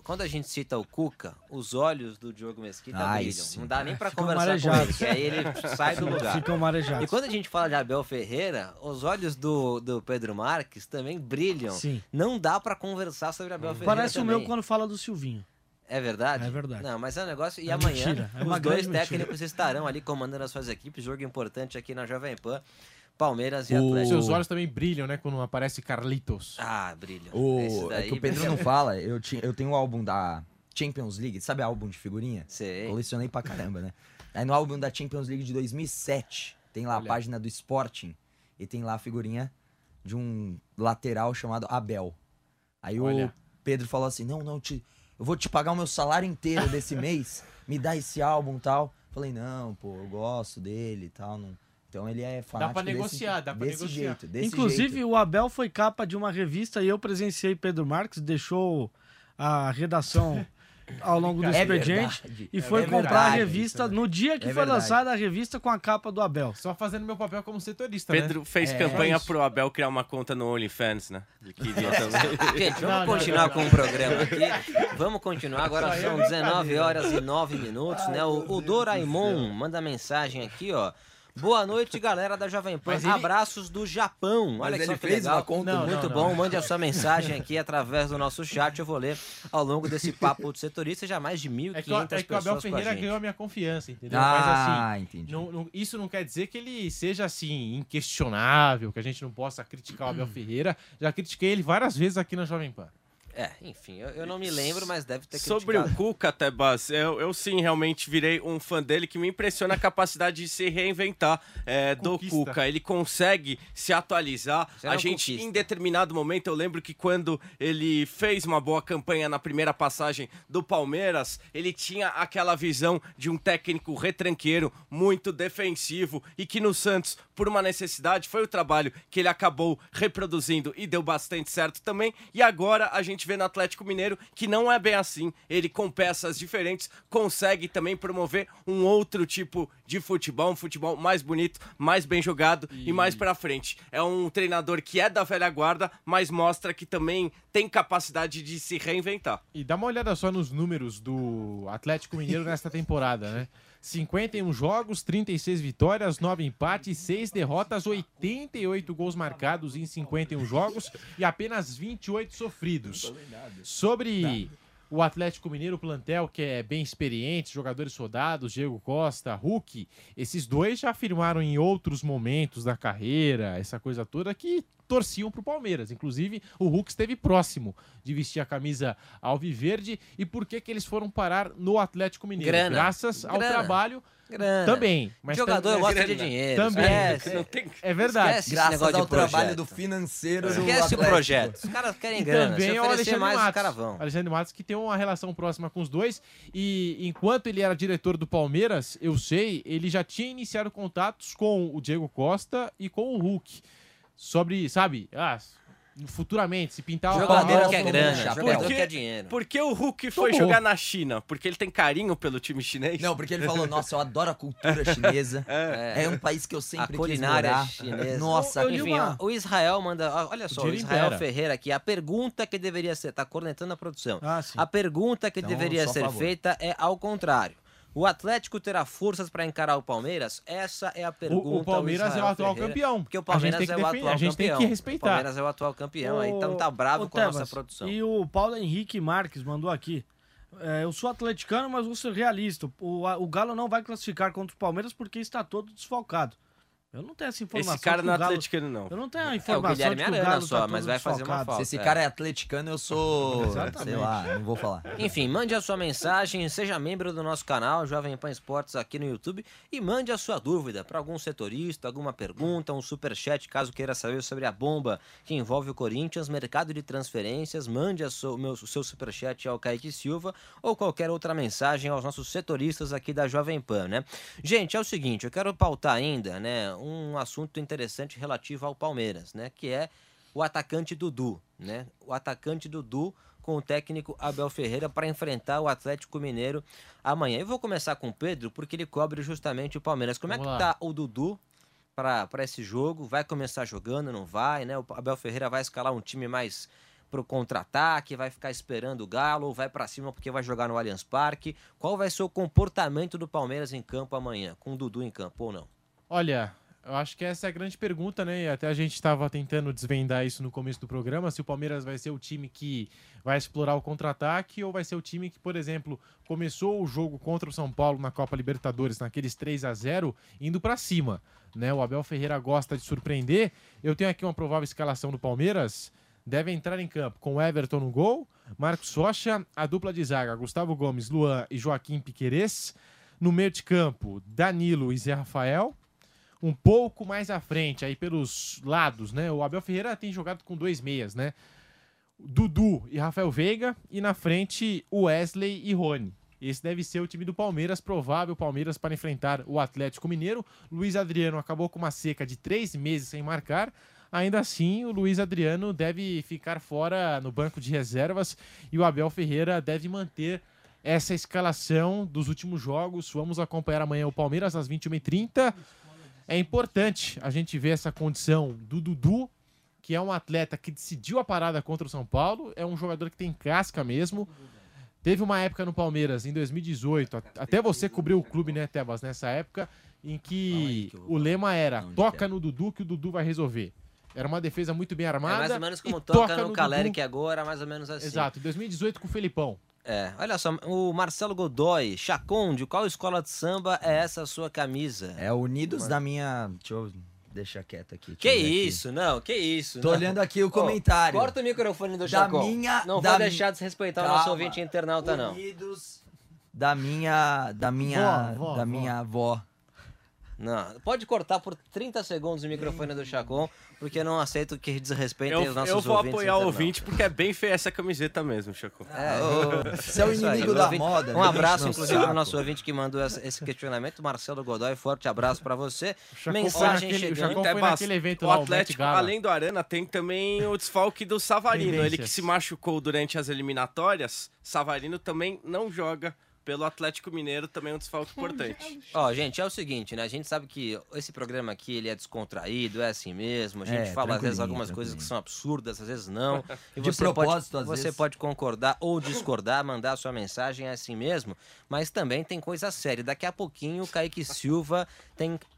Quando a gente cita o Cuca, os olhos do Diogo Mesquita brilham. Sim. Não dá nem pra conversar com ele, que aí ele sai do lugar. Ficam marejados. E quando a gente fala de Abel Ferreira, os olhos do Pedro Marques também brilham. Sim. Não dá pra conversar sobre Abel Ferreira. Parece também o meu quando fala do Silvinho. É verdade? É verdade. Não, mas é um negócio... E amanhã os dois técnicos estarão ali comandando as suas equipes. Jogo importante aqui na Jovem Pan. Palmeiras e Atlético. Seus olhos também brilham, né? Quando aparece Carlitos. Ah, brilham. É que o Pedro não fala. Eu tenho um álbum da Champions League. Sabe álbum de figurinha? Sei. Colecionei pra caramba, né? Aí no álbum da Champions League de 2007, tem lá a página do Sporting. E tem lá a figurinha de um lateral chamado Abel. Aí o Pedro falou assim, eu vou te pagar o meu salário inteiro desse mês, me dá esse álbum e tal. Falei, não, pô, eu gosto dele e tal. Não... Então ele é fanático. Dá pra negociar, desse jeito. Inclusive, o Abel foi capa de uma revista e eu presenciei Pedro Marques, deixou a redação ao longo do expediente e foi comprar a revista no dia que foi lançada a revista com a capa do Abel. Só fazendo meu papel como setorista, Pedro, né? Fez campanha pro Abel criar uma conta no OnlyFans, né? Gente, vamos continuar com o programa aqui. Vamos continuar, agora são 19 horas e 9 minutos, né? O Doraemon manda mensagem aqui, ó. Boa noite, galera da Jovem Pan. Abraços do Japão. Olha que legal. Muito bom. Mande a sua mensagem aqui através do nosso chat. Eu vou ler ao longo desse papo de setorista. Já mais de 1.500 pessoas. É que o Abel Ferreira ganhou a minha confiança, entendeu? Mas assim, entendi. Isso não quer dizer que ele seja assim, inquestionável, que a gente não possa criticar o Abel Ferreira. Já critiquei ele várias vezes aqui na Jovem Pan. Enfim, eu não me lembro, mas deve ter criticado. Sobre o Cuca, Tebas, eu sim realmente virei um fã dele, que me impressiona a capacidade de se reinventar do Cuca. Ele consegue se atualizar. Em determinado momento, eu lembro que quando ele fez uma boa campanha na primeira passagem do Palmeiras, ele tinha aquela visão de um técnico retranqueiro, muito defensivo, e que no Santos, por uma necessidade, foi o trabalho que ele acabou reproduzindo e deu bastante certo também. E agora a gente vê no Atlético Mineiro que não é bem assim. Ele, com peças diferentes, consegue também promover um outro tipo de futebol, um futebol mais bonito, mais bem jogado e mais pra frente. É um treinador que é da velha guarda, mas mostra que também tem capacidade de se reinventar. E dá uma olhada só nos números do Atlético Mineiro nesta temporada, né? 51 jogos, 36 vitórias, 9 empates, 6 derrotas, 88 gols marcados em 51 jogos e apenas 28 sofridos. Sobre o Atlético Mineiro, o plantel que é bem experiente, jogadores rodados, Diego Costa, Hulk, esses dois já afirmaram em outros momentos da carreira, essa coisa toda, que torciam para o Palmeiras. Inclusive, o Hulk esteve próximo de vestir a camisa alviverde. E por que eles foram parar no Atlético Mineiro? Graças ao trabalho também. Mas jogador gosta de dinheiro. Também. É verdade. Esquece graças ao trabalho do financeiro do Atlético. Esquece o projeto. Os caras querem grana. Também é o Alexandre Matos, que tem uma relação próxima com os dois. E enquanto ele era diretor do Palmeiras, eu sei, ele já tinha iniciado contatos com o Diego Costa e com o Hulk. Sobre, sabe, futuramente, se pintar... Jogador quer grana, jogador quer dinheiro. Por que o Hulk foi jogar na China? Porque ele tem carinho pelo time chinês? Não, porque ele falou, nossa, eu adoro a cultura chinesa. É um país que eu sempre quis morar. A culinária chinesa. Nossa, enfim, o Israel manda... Olha só, o Israel Ferreira aqui. A pergunta que deveria ser... Tá cornetando a produção. A pergunta que deveria ser feita é ao contrário. O Atlético terá forças para encarar o Palmeiras? Essa é a pergunta. O Palmeiras é o atual campeão. Porque o Palmeiras é o atual campeão. A gente tem que respeitar. O Palmeiras é o atual campeão, então tá bravo com a nossa produção. E o Paulo Henrique Marques mandou aqui. Eu sou atleticano, mas vou ser realista. O Galo não vai classificar contra o Palmeiras porque está todo desfalcado. Eu não tenho essa informação. Esse cara não é atleticano, não. Eu não tenho a informação. É o Guilherme Arana só, mas vai fazer uma falta. Se esse cara é atleticano, eu sou... Exatamente. Sei lá, não vou falar. Enfim, mande a sua mensagem, seja membro do nosso canal, Jovem Pan Esportes, aqui no YouTube, e mande a sua dúvida para algum setorista, alguma pergunta, um superchat, caso queira saber sobre a bomba que envolve o Corinthians, mercado de transferências, mande o seu superchat ao Kaique Silva, ou qualquer outra mensagem aos nossos setoristas aqui da Jovem Pan, né? Gente, é o seguinte, eu quero pautar ainda, né, um assunto interessante relativo ao Palmeiras, né? Que é o atacante Dudu, né? O atacante Dudu com o técnico Abel Ferreira para enfrentar o Atlético Mineiro amanhã. Eu vou começar com o Pedro, porque ele cobre justamente o Palmeiras. Como Vamos é que lá. Tá o Dudu para esse jogo? Vai começar jogando, não vai, né? O Abel Ferreira vai escalar um time mais pro contra-ataque, vai ficar esperando o Galo, vai para cima porque vai jogar no Allianz Parque. Qual vai ser o comportamento do Palmeiras em campo amanhã, com o Dudu em campo ou não? Olha, eu acho que essa é a grande pergunta, né? E até a gente estava tentando desvendar isso no começo do programa, se o Palmeiras vai ser o time que vai explorar o contra-ataque ou vai ser o time que, por exemplo, começou o jogo contra o São Paulo na Copa Libertadores, naqueles 3-0, indo para cima, né? O Abel Ferreira gosta de surpreender. Eu tenho aqui uma provável escalação do Palmeiras. Deve entrar em campo com Everton no gol, Marcos Rocha, a dupla de zaga, Gustavo Gomes, Luan e Joaquim Piquerez. No meio de campo, Danilo e Zé Rafael. Um pouco mais à frente, aí pelos lados, né? O Abel Ferreira tem jogado com dois meias, né? Dudu e Rafael Veiga. E na frente, Wesley e Rony. Esse deve ser o time do Palmeiras, provável Palmeiras para enfrentar o Atlético Mineiro. Luiz Adriano acabou com uma seca de 3 meses sem marcar. Ainda assim, o Luiz Adriano deve ficar fora no banco de reservas e o Abel Ferreira deve manter essa escalação dos últimos jogos. Vamos acompanhar amanhã o Palmeiras às 21h30. É importante a gente ver essa condição do Dudu, que é um atleta que decidiu a parada contra o São Paulo, é um jogador que tem casca mesmo. Teve uma época no Palmeiras, em 2018, até você cobriu o clube, né, Tebas, nessa época, em que o lema era, toca no Dudu que o Dudu vai resolver. Era uma defesa muito bem armada. É mais ou menos como toca no Caleri, que agora, mais ou menos assim. Exato, 2018 com o Felipão. É, olha só, o Marcelo Godoy, Chacon, de qual escola de samba é essa a sua camisa? É Unidos da minha... Deixa eu deixar quieto aqui. Que isso, aqui. Não, que isso. Tô olhando aqui o comentário. Corta o microfone do Chacon. Não vou deixar desrespeitar o nosso ouvinte internauta, não. Unidos da minha avó. Não, pode cortar por 30 segundos o microfone do Chacon, porque eu não aceito que desrespeitem os nossos ouvintes. Eu vou apoiar o ouvinte, porque é bem feia essa camiseta mesmo, Chacon. Você é o inimigo da moda. Um abraço, inclusive, ao nosso ouvinte que mandou esse questionamento, Marcelo Godoy, forte abraço pra você. Mensagem chegando. O Atlético, além do Arana, tem também o desfalque do Savarino. Ele que se machucou durante as eliminatórias, Savarino também não joga pelo Atlético Mineiro, também é um desfalque importante. Ó, gente, é o seguinte, né? A gente sabe que esse programa aqui, ele é descontraído, é assim mesmo. A gente fala, às vezes, algumas coisas que são absurdas, às vezes não. E de propósito, às vezes. Você pode concordar ou discordar, mandar a sua mensagem, é assim mesmo. Mas também tem coisa séria. Daqui a pouquinho, o Kaique Silva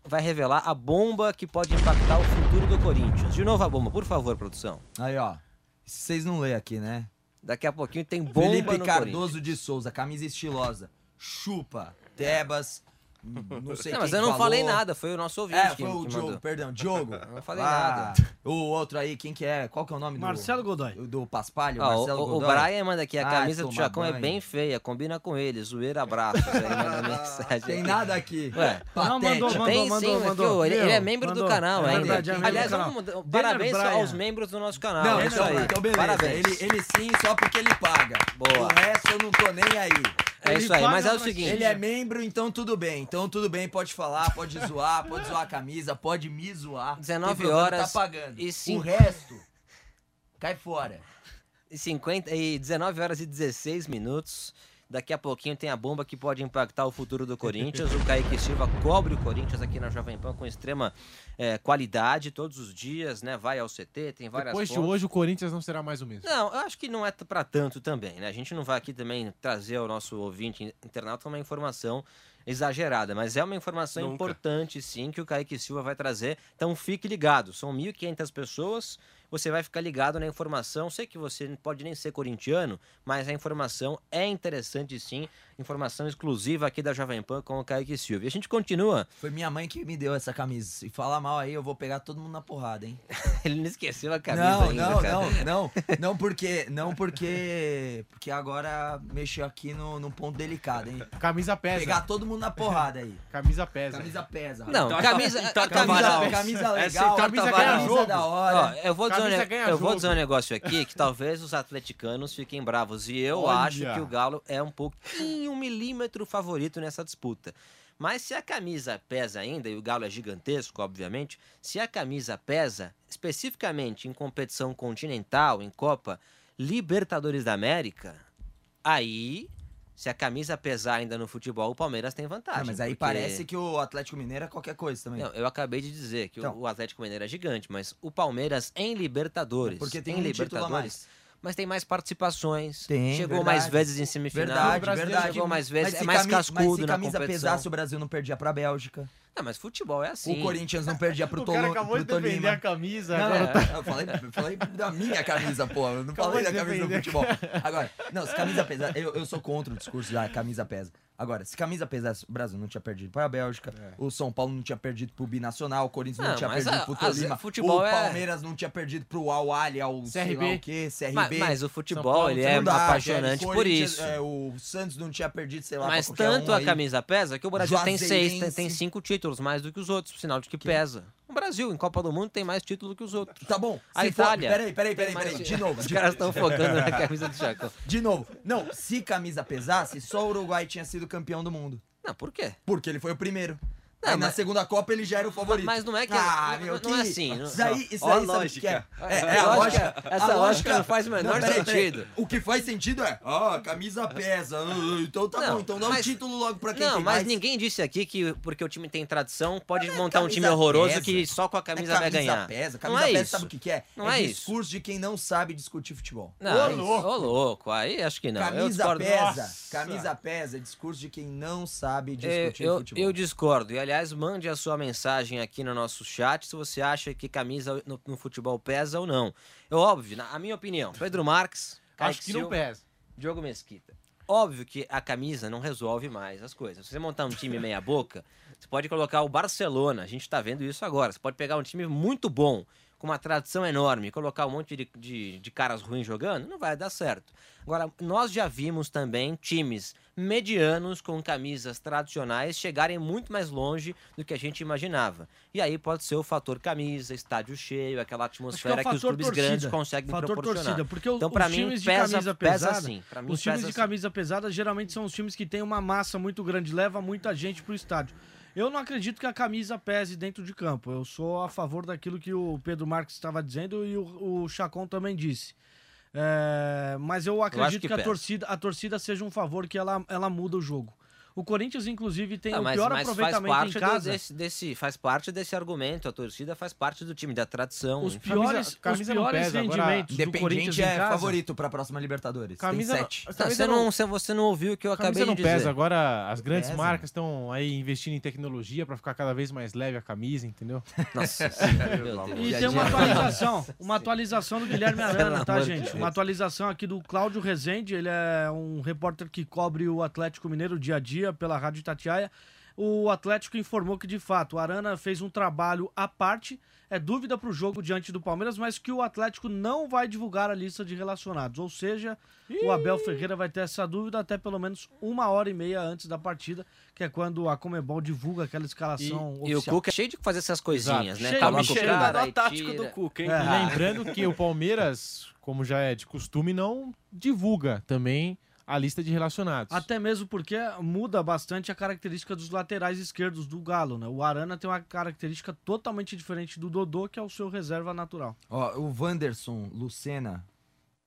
vai revelar a bomba que pode impactar o futuro do Corinthians. De novo a bomba, por favor, produção. Aí, ó. Vocês não lêem aqui, né? Daqui a pouquinho tem bomba Felipe no Cardoso de Souza, camisa estilosa. Chupa, Tebas, não sei não, quem mas eu não falou. Falei nada, foi o nosso ouvinte que mandou. É, foi o Diogo, perdão, Diogo. Eu não falei nada. O outro aí, quem que é? Qual que é o nome Marcelo do... Marcelo Godoy. Do Paspalho, Marcelo Godoy. O Brian manda aqui, a camisa do Chacon é bem feia, combina com ele, zoeira, abraço. Tem nada aqui. Ué, não, mandou. Ele é membro do canal ainda. Aliás, parabéns aos membros do nosso canal. Não, é isso aí. Então beleza, parabéns. Ele sim, só porque ele paga. Boa. O resto eu não tô nem aí. É isso aí, mas é o seguinte... Ele é membro, então tudo bem. Então tudo bem, pode falar, pode zoar a camisa, pode me zoar. 19 horas tá pagando. E o resto, cai fora. E 19 horas e 16 minutos. Daqui a pouquinho tem a bomba que pode impactar o futuro do Corinthians. O Kaique Silva cobre o Corinthians aqui na Jovem Pan com extrema qualidade todos os dias, né? Vai ao CT, tem várias coisas. Depois de hoje o Corinthians não será mais o mesmo. Não, eu acho que não é pra tanto também, né? A gente não vai aqui também trazer ao nosso ouvinte internauta uma informação exagerada, mas é uma informação importante, sim, que o Kaique Silva vai trazer. Então fique ligado, são 1.500 pessoas... você vai ficar ligado na informação. Sei que você não pode nem ser corintiano, mas a informação é interessante sim. Informação exclusiva aqui da Jovem Pan com o Kaique Silva. E a gente continua. Foi minha mãe que me deu essa camisa. Se falar mal aí, eu vou pegar todo mundo na porrada, hein? Ele não esqueceu a camisa ainda, cara. Não, porque agora mexeu aqui no ponto delicado, hein? Camisa pesa. Pegar todo mundo na porrada aí. Camisa pesa. Camisa pesa. Não, camisa legal. Camisa ganha jogo. Da hora. Ó, eu vou dizer um negócio aqui que talvez os atleticanos fiquem bravos. E eu acho que o Galo é um pouquinho, um milímetro favorito nessa disputa. Mas se a camisa pesa ainda, e o Galo é gigantesco, obviamente, se a camisa pesa, especificamente em competição continental, em Copa Libertadores da América, aí, se a camisa pesar ainda no futebol, o Palmeiras tem vantagem. Não, mas aí parece que o Atlético Mineiro é qualquer coisa também. Não, eu acabei de dizer que o Atlético Mineiro é gigante, mas o Palmeiras em Libertadores... Porque tem Libertadores, mais. Mas tem mais participações, chegou mais vezes em semifinal. Verdade. Chegou mais vezes, é mais cascudo na competição. Mas se camisa pesasse, o Brasil não perdia pra Bélgica. Não, mas futebol é assim. O Corinthians não perdia pro Tolima. O cara acabou de defender a camisa. Não, eu falei da minha camisa, pô. Eu não falei da camisa do futebol. Agora, não, se camisa pesada... Eu sou contra o discurso da camisa pesa. Agora, se camisa pesasse, o Brasil não tinha perdido para a Bélgica, o São Paulo não tinha perdido para o Binacional, o Corinthians não tinha perdido para o Tolima, o Palmeiras não tinha perdido para o Al-Ahly, ao CRB. Mas o futebol, ele é apaixonante por isso. O Santos não tinha perdido, sei lá, mas tanto a camisa pesa que o Brasil tem 5 títulos, mais do que os outros, sinal de que pesa. O Brasil, em Copa do Mundo, tem mais título que os outros. Tá bom. A Itália... Peraí. De novo. Os caras estão focando na camisa do Chacon. De novo. Não, se camisa pesasse, só o Uruguai tinha sido campeão do mundo. Não, por quê? Porque ele foi o primeiro. Não, mas na segunda Copa ele já era o favorito. Mas não é que... não é assim. Isso aí lógica. Essa lógica não faz o menor sentido. O que faz sentido é... camisa pesa. Então tá bom. Então dá um título logo pra quem tem mais. Não, mas ninguém disse aqui que porque o time tem tradição pode montar um time horroroso que só com a camisa vai ganhar. Camisa pesa, sabe o que é? Não é isso. É discurso de quem não sabe discutir futebol. Ô louco. Aí acho que não. Camisa pesa é discurso de quem não sabe discutir futebol. Eu discordo. E aliás, mande a sua mensagem aqui no nosso chat se você acha que camisa no futebol pesa ou não. É óbvio, na minha opinião, Pedro Marques, acho que não pesa. Diogo Mesquita. Óbvio que a camisa não resolve mais as coisas. Se você montar um time meia boca, você pode colocar o Barcelona, a gente tá vendo isso agora. Você pode pegar um time muito bom, com uma tradição enorme, colocar um monte de caras ruins jogando, não vai dar certo. Agora, nós já vimos também times medianos com camisas tradicionais chegarem muito mais longe do que a gente imaginava. E aí pode ser o fator camisa, estádio cheio, aquela atmosfera que os clubes grandes conseguem proporcionar. Então, pra mim, pesa sim. Os times de camisa pesada geralmente são os times que têm uma massa muito grande, leva muita gente pro estádio. Eu não acredito que a camisa pese dentro de campo. Eu sou a favor daquilo que o Pedro Marques estava dizendo e o Chacon também disse. Mas eu acredito que a torcida seja um favor, que ela muda o jogo. O Corinthians, inclusive, tem o pior aproveitamento em casa. Faz parte desse argumento. A torcida faz parte do time, da tradição. Os piores rendimentos do Corinthians em casa... favorito para a próxima Libertadores. Você não ouviu o que eu acabei de dizer. Camisa não pesa. Agora as grandes marcas estão aí investindo em tecnologia para ficar cada vez mais leve a camisa, entendeu? Nossa, e tem uma atualização do Guilherme Arana, tá, gente? Uma atualização aqui do Cláudio Rezende. Ele é um repórter que cobre o Atlético Mineiro dia a dia, pela Rádio Itatiaia. O Atlético informou que, de fato, o Arana fez um trabalho à parte, é dúvida para o jogo diante do Palmeiras, mas que o Atlético não vai divulgar a lista de relacionados. Ou seja, o Abel Ferreira vai ter essa dúvida até pelo menos 1h30 antes da partida, que é quando a Conmebol divulga aquela escalação oficial. E o Cuca é cheio de fazer essas coisinhas, né? Cheio tático do Cuca, hein? Lembrando que o Palmeiras, como já é de costume, não divulga também a lista de relacionados. Até mesmo porque muda bastante a característica dos laterais esquerdos do Galo, né? O Arana tem uma característica totalmente diferente do Dodô, que é o seu reserva natural. Ó, o Wanderson Lucena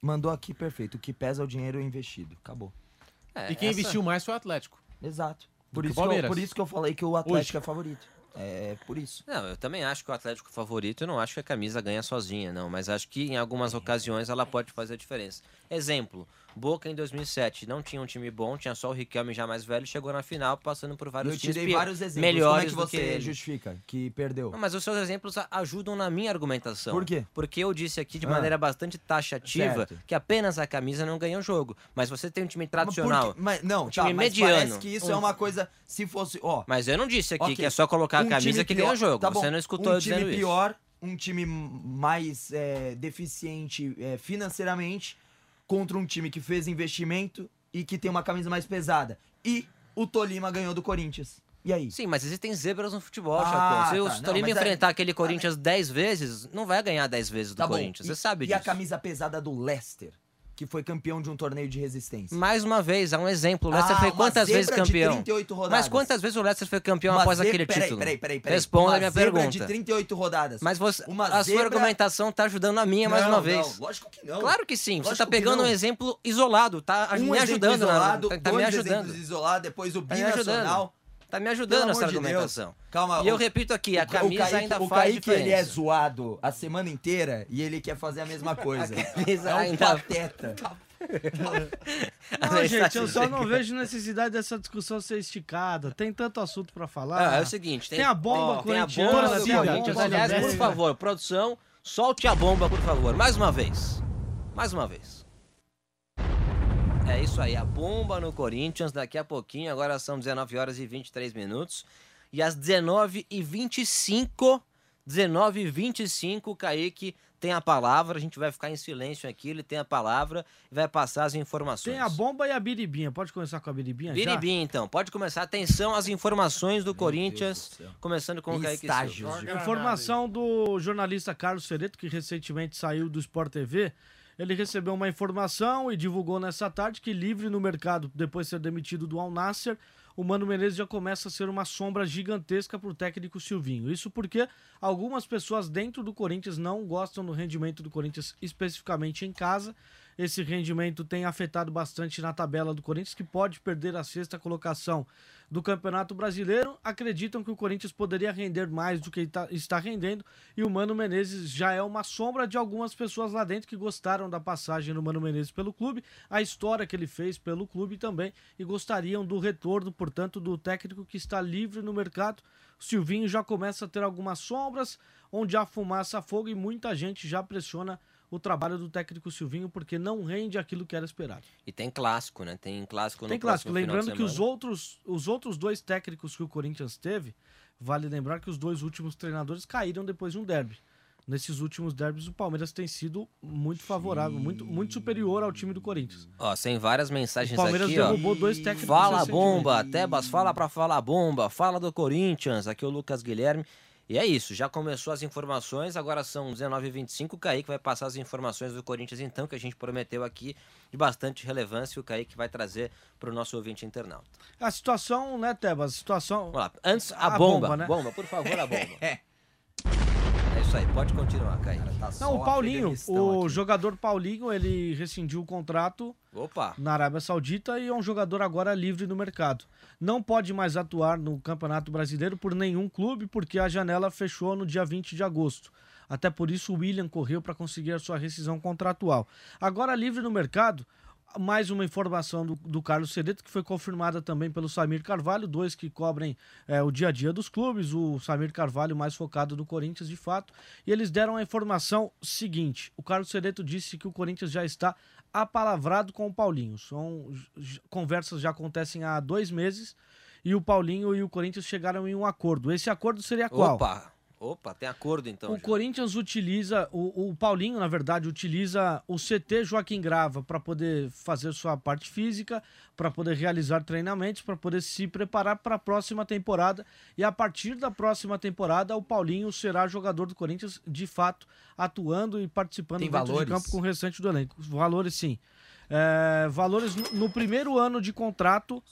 mandou aqui perfeito: o que pesa é o dinheiro investido. Acabou. E quem investiu mais foi o Atlético. Exato. Por isso que eu falei que o Atlético é favorito. É por isso. Não, eu também acho que o Atlético é favorito. Eu não acho que a camisa ganha sozinha, não. Mas acho que em algumas ocasiões ela pode fazer a diferença. Exemplo, Boca em 2007 não tinha um time bom, tinha só o Riquelme já mais velho, chegou na final passando por vários times melhores. Como é que você justifica que perdeu? Não, mas os seus exemplos ajudam na minha argumentação. Por quê? Porque eu disse aqui de maneira bastante taxativa que apenas a camisa não ganha o jogo. Mas você tem um time tradicional, um time mediano. Mas parece que isso é uma coisa, se fosse... Mas eu não disse aqui que é só colocar a camisa que ganha o jogo. Tá, você não escutou eu dizendo isso. Um time mais deficiente financeiramente contra um time que fez investimento e que tem uma camisa mais pesada. E o Tolima ganhou do Corinthians. E aí? Sim, mas existem zebras no futebol, Chacon. Se o Tolima enfrentar aquele Corinthians 10 vezes, não vai ganhar 10 vezes do Corinthians. Você sabe disso. E a camisa pesada do Leicester, que foi campeão de um torneio de resistência. Mais uma vez, há um exemplo. O Leicester foi quantas vezes campeão? 38 rodadas. Mas quantas vezes o Leicester foi campeão após aquele título? Peraí. Responda a minha pergunta. De 38 rodadas. Mas você, a sua argumentação tá ajudando a minha mais uma vez. Não, lógico que não. Claro que sim. Você tá pegando um exemplo isolado, tá me ajudando. Tá me ajudando. Isolado, depois o binacional. Tá me ajudando essa argumentação. Calma, e eu repito aqui, a camisa ainda faz diferença. O Kaique, ele é zoado a semana inteira e ele quer fazer a mesma coisa. É um pateta. Não, gente, eu só não vejo necessidade dessa discussão ser esticada. Tem tanto assunto pra falar. É o seguinte, tem a bomba corintiana. Aliás, por favor, produção, solte a bomba, por favor. Mais uma vez. Mais uma vez. É isso aí, a bomba no Corinthians daqui a pouquinho. Agora são 19 horas e 23 minutos. E às 19h25, 19h25, o Kaique tem a palavra. A gente vai ficar em silêncio aqui, ele tem a palavra e vai passar as informações. Tem a bomba e a biribinha. Pode começar com a biribinha? Biribinha, então. Pode começar. Atenção às informações do Corinthians, começando com o Kaique Silva. Informação do jornalista Carlos Ferreto, que recentemente saiu do Sport TV. Ele recebeu uma informação e divulgou nessa tarde que, livre no mercado depois de ser demitido do Al Nassr, o Mano Menezes já começa a ser uma sombra gigantesca para o técnico Silvinho. Isso porque algumas pessoas dentro do Corinthians não gostam do rendimento do Corinthians, especificamente em casa. Esse rendimento tem afetado bastante na tabela do Corinthians, que pode perder a 6ª colocação do Campeonato Brasileiro. Acreditam que o Corinthians poderia render mais do que está rendendo, e o Mano Menezes já é uma sombra de algumas pessoas lá dentro que gostaram da passagem do Mano Menezes pelo clube, a história que ele fez pelo clube também, e gostariam do retorno, portanto, do técnico que está livre no mercado. O Silvinho já começa a ter algumas sombras, onde há fumaça a fogo, e muita gente já pressiona o trabalho do técnico Silvinho, porque não rende aquilo que era esperado. E tem clássico, né? Tem clássico no próximo final de semana. Lembrando que os outros dois técnicos que o Corinthians teve, vale lembrar que os dois últimos treinadores caíram depois de um derby. Nesses últimos derbys, o Palmeiras tem sido muito favorável, muito superior ao time do Corinthians. Ó, sem várias mensagens aqui, ó. O Palmeiras derrubou dois técnicos. Fala bomba, Tebas, fala pra falar bomba, fala do Corinthians. Aqui o Lucas Guilherme. E é isso, já começou as informações, agora são 19h25, o Kaique vai passar as informações do Corinthians então, que a gente prometeu aqui, de bastante relevância, o Kaique vai trazer para o nosso ouvinte internauta. A situação, né, Tebas? A situação... Vamos lá. Antes, a bomba. Bomba, né? Bomba, por favor, a bomba. É isso aí, pode continuar, Kaique. Tá. Não, o Paulinho, o jogador Paulinho, ele rescindiu o contrato na Arábia Saudita e é um jogador agora livre no mercado. Não pode mais atuar no Campeonato Brasileiro por nenhum clube, porque a janela fechou no dia 20 de agosto. Até por isso o William correu para conseguir a sua rescisão contratual. Agora livre no mercado, mais uma informação do Carlos Cedeto, que foi confirmada também pelo Samir Carvalho, dois que cobrem o dia a dia dos clubes, o Samir Carvalho mais focado no Corinthians de fato, e eles deram a informação seguinte: o Carlos Cedeto disse que o Corinthians já está apalavrado com o Paulinho, conversas já acontecem há 2 meses, e o Paulinho e o Corinthians chegaram em um acordo. Esse acordo seria qual? Opa, tem acordo então. O Corinthians utiliza, o Paulinho na verdade utiliza o CT Joaquim Grava para poder fazer sua parte física, para poder realizar treinamentos, para poder se preparar para a próxima temporada, e a partir da próxima temporada o Paulinho será jogador do Corinthians de fato, atuando e participando dentro de campo com o restante do elenco. Valores, sim. Valores no primeiro ano de contrato.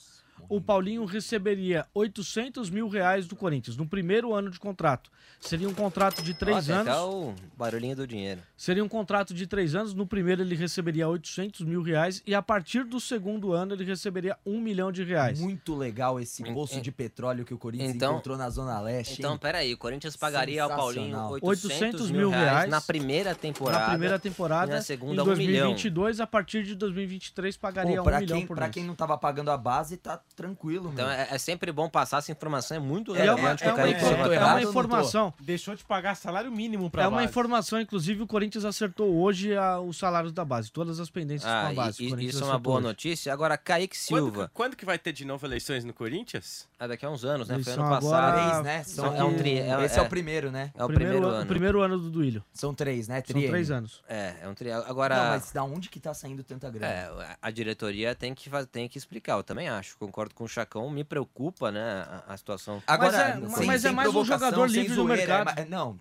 o Paulinho receberia R$800 mil do Corinthians, no primeiro ano de contrato. Seria um contrato de 3 anos... Tá o barulhinho do dinheiro. Seria um contrato de 3 anos, no primeiro ele receberia R$800 mil e a partir do segundo ano ele receberia R$1 milhão. Muito legal esse poço de petróleo que o Corinthians encontrou na Zona Leste. Então, peraí, o Corinthians pagaria ao Paulinho R$800 mil na primeira temporada. Na primeira temporada, na segunda, em 2022, a partir de 2023 pagaria R$1 milhão por mês. Pra quem não tava pagando a base, tá tranquilo. Então é sempre bom passar essa informação, é muito relevante. É uma informação. Deixou de pagar salário mínimo pra base. É uma informação, inclusive o Corinthians acertou hoje os salários da base, todas as pendências com a base. Isso é uma boa notícia. Agora, Kaique Silva. Quando que vai ter de novo eleições no Corinthians? É daqui a uns anos, né? Foi ano passado. Esse é o primeiro, né? É o primeiro ano. O primeiro ano do Duílio. São 3, né? São 3 anos. É um triângulo. Agora... Não, mas da onde que tá saindo tanta grana? É, a diretoria tem que explicar, eu também acho. Concordo com o Chacon, me preocupa, né, a situação. Agora, mas é mais um jogador livre do mercado. Não,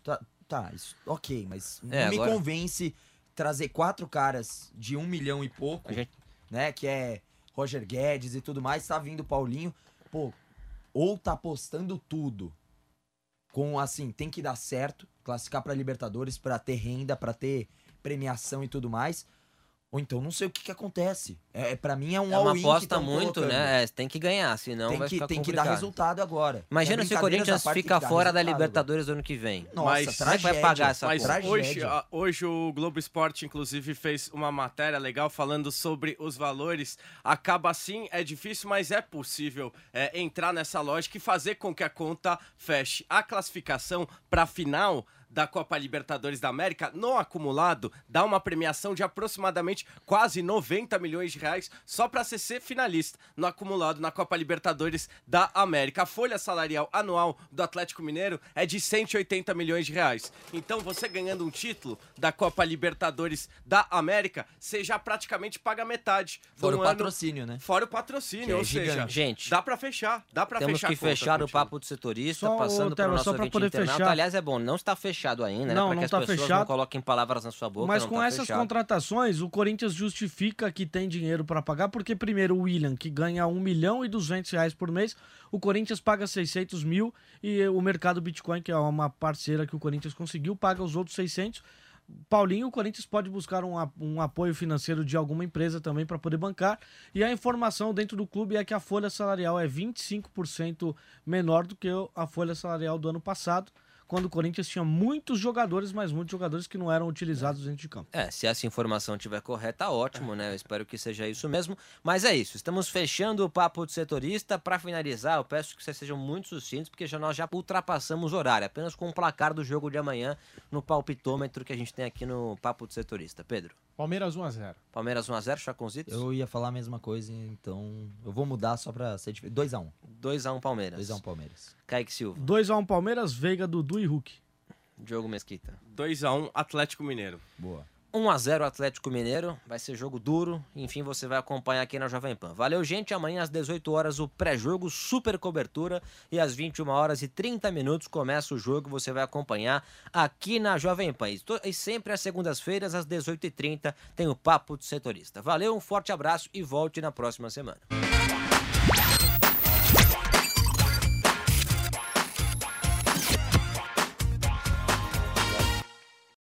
tá isso, ok, mas não me convence trazer 4 caras de R$1 milhão e pouco, né, que é Roger Guedes e tudo mais, tá vindo Paulinho, pô, ou tá apostando tudo com, assim, tem que dar certo, classificar pra Libertadores, pra ter renda, pra ter premiação e tudo mais, ou então não sei o que acontece. Pra mim é um all-in. É uma aposta muito, né? Tem que ganhar, senão vai ficar complicado. Tem que dar resultado agora. Imagina se o Corinthians fica fora da Libertadores do ano que vem. Nossa, tragédia. Vai pagar essa coisa. Hoje o Globo Esporte, inclusive, fez uma matéria legal falando sobre os valores. Acaba assim, é difícil, mas é possível entrar nessa lógica e fazer com que a conta feche. A classificação pra final da Copa Libertadores da América, no acumulado, dá uma premiação de aproximadamente quase R$90 milhões só para ser finalista no acumulado na Copa Libertadores da América. A folha salarial anual do Atlético Mineiro é de R$180 milhões. Então, você ganhando um título da Copa Libertadores da América, você já praticamente paga metade. Fora o patrocínio, né? Fora o patrocínio, ou seja, gente, dá para fechar. Temos que fechar o papo do setorista, passando para o nosso ouvinte internauta. Aliás, é bom, não está fechado ainda, né? Para que as pessoas não coloquem palavras na sua boca. Mas com essas contratações, o Corinthians justifica que tem dinheiro para pagar, porque primeiro o William, que ganha R$1.200.000 por mês, o Corinthians paga R$600 mil e o mercado Bitcoin, que é uma parceira que o Corinthians conseguiu, paga os outros 600. Paulinho, o Corinthians pode buscar um apoio financeiro de alguma empresa também para poder bancar. E a informação dentro do clube é que a folha salarial é 25% menor do que a folha salarial do ano passado, quando o Corinthians tinha muitos jogadores, mas muitos jogadores que não eram utilizados dentro de campo. Se essa informação estiver correta, ótimo, né? Eu espero que seja isso mesmo. Mas é isso, estamos fechando o papo do setorista. Para finalizar, eu peço que vocês sejam muito sucintos, porque nós já ultrapassamos o horário, apenas com o placar do jogo de amanhã no palpitômetro que a gente tem aqui no papo do setorista. Pedro? Palmeiras 1x0. Palmeiras 1x0, Chaconzitos? Eu ia falar a mesma coisa, então eu vou mudar só pra ser diferente. 2x1. 2x1 Palmeiras. 2x1 Palmeiras. Kaique Silva. 2x1 Palmeiras, Veiga, Dudu e Hulk. Diogo Mesquita. 2x1 Atlético Mineiro. Boa. 1x0 Atlético Mineiro, vai ser jogo duro, enfim, você vai acompanhar aqui na Jovem Pan. Valeu, gente, amanhã às 18 horas o pré-jogo, super cobertura, e às 21h30 começa o jogo, você vai acompanhar aqui na Jovem Pan. E sempre às segundas-feiras, às 18h30, tem o Papo do Setorista. Valeu, um forte abraço e volte na próxima semana.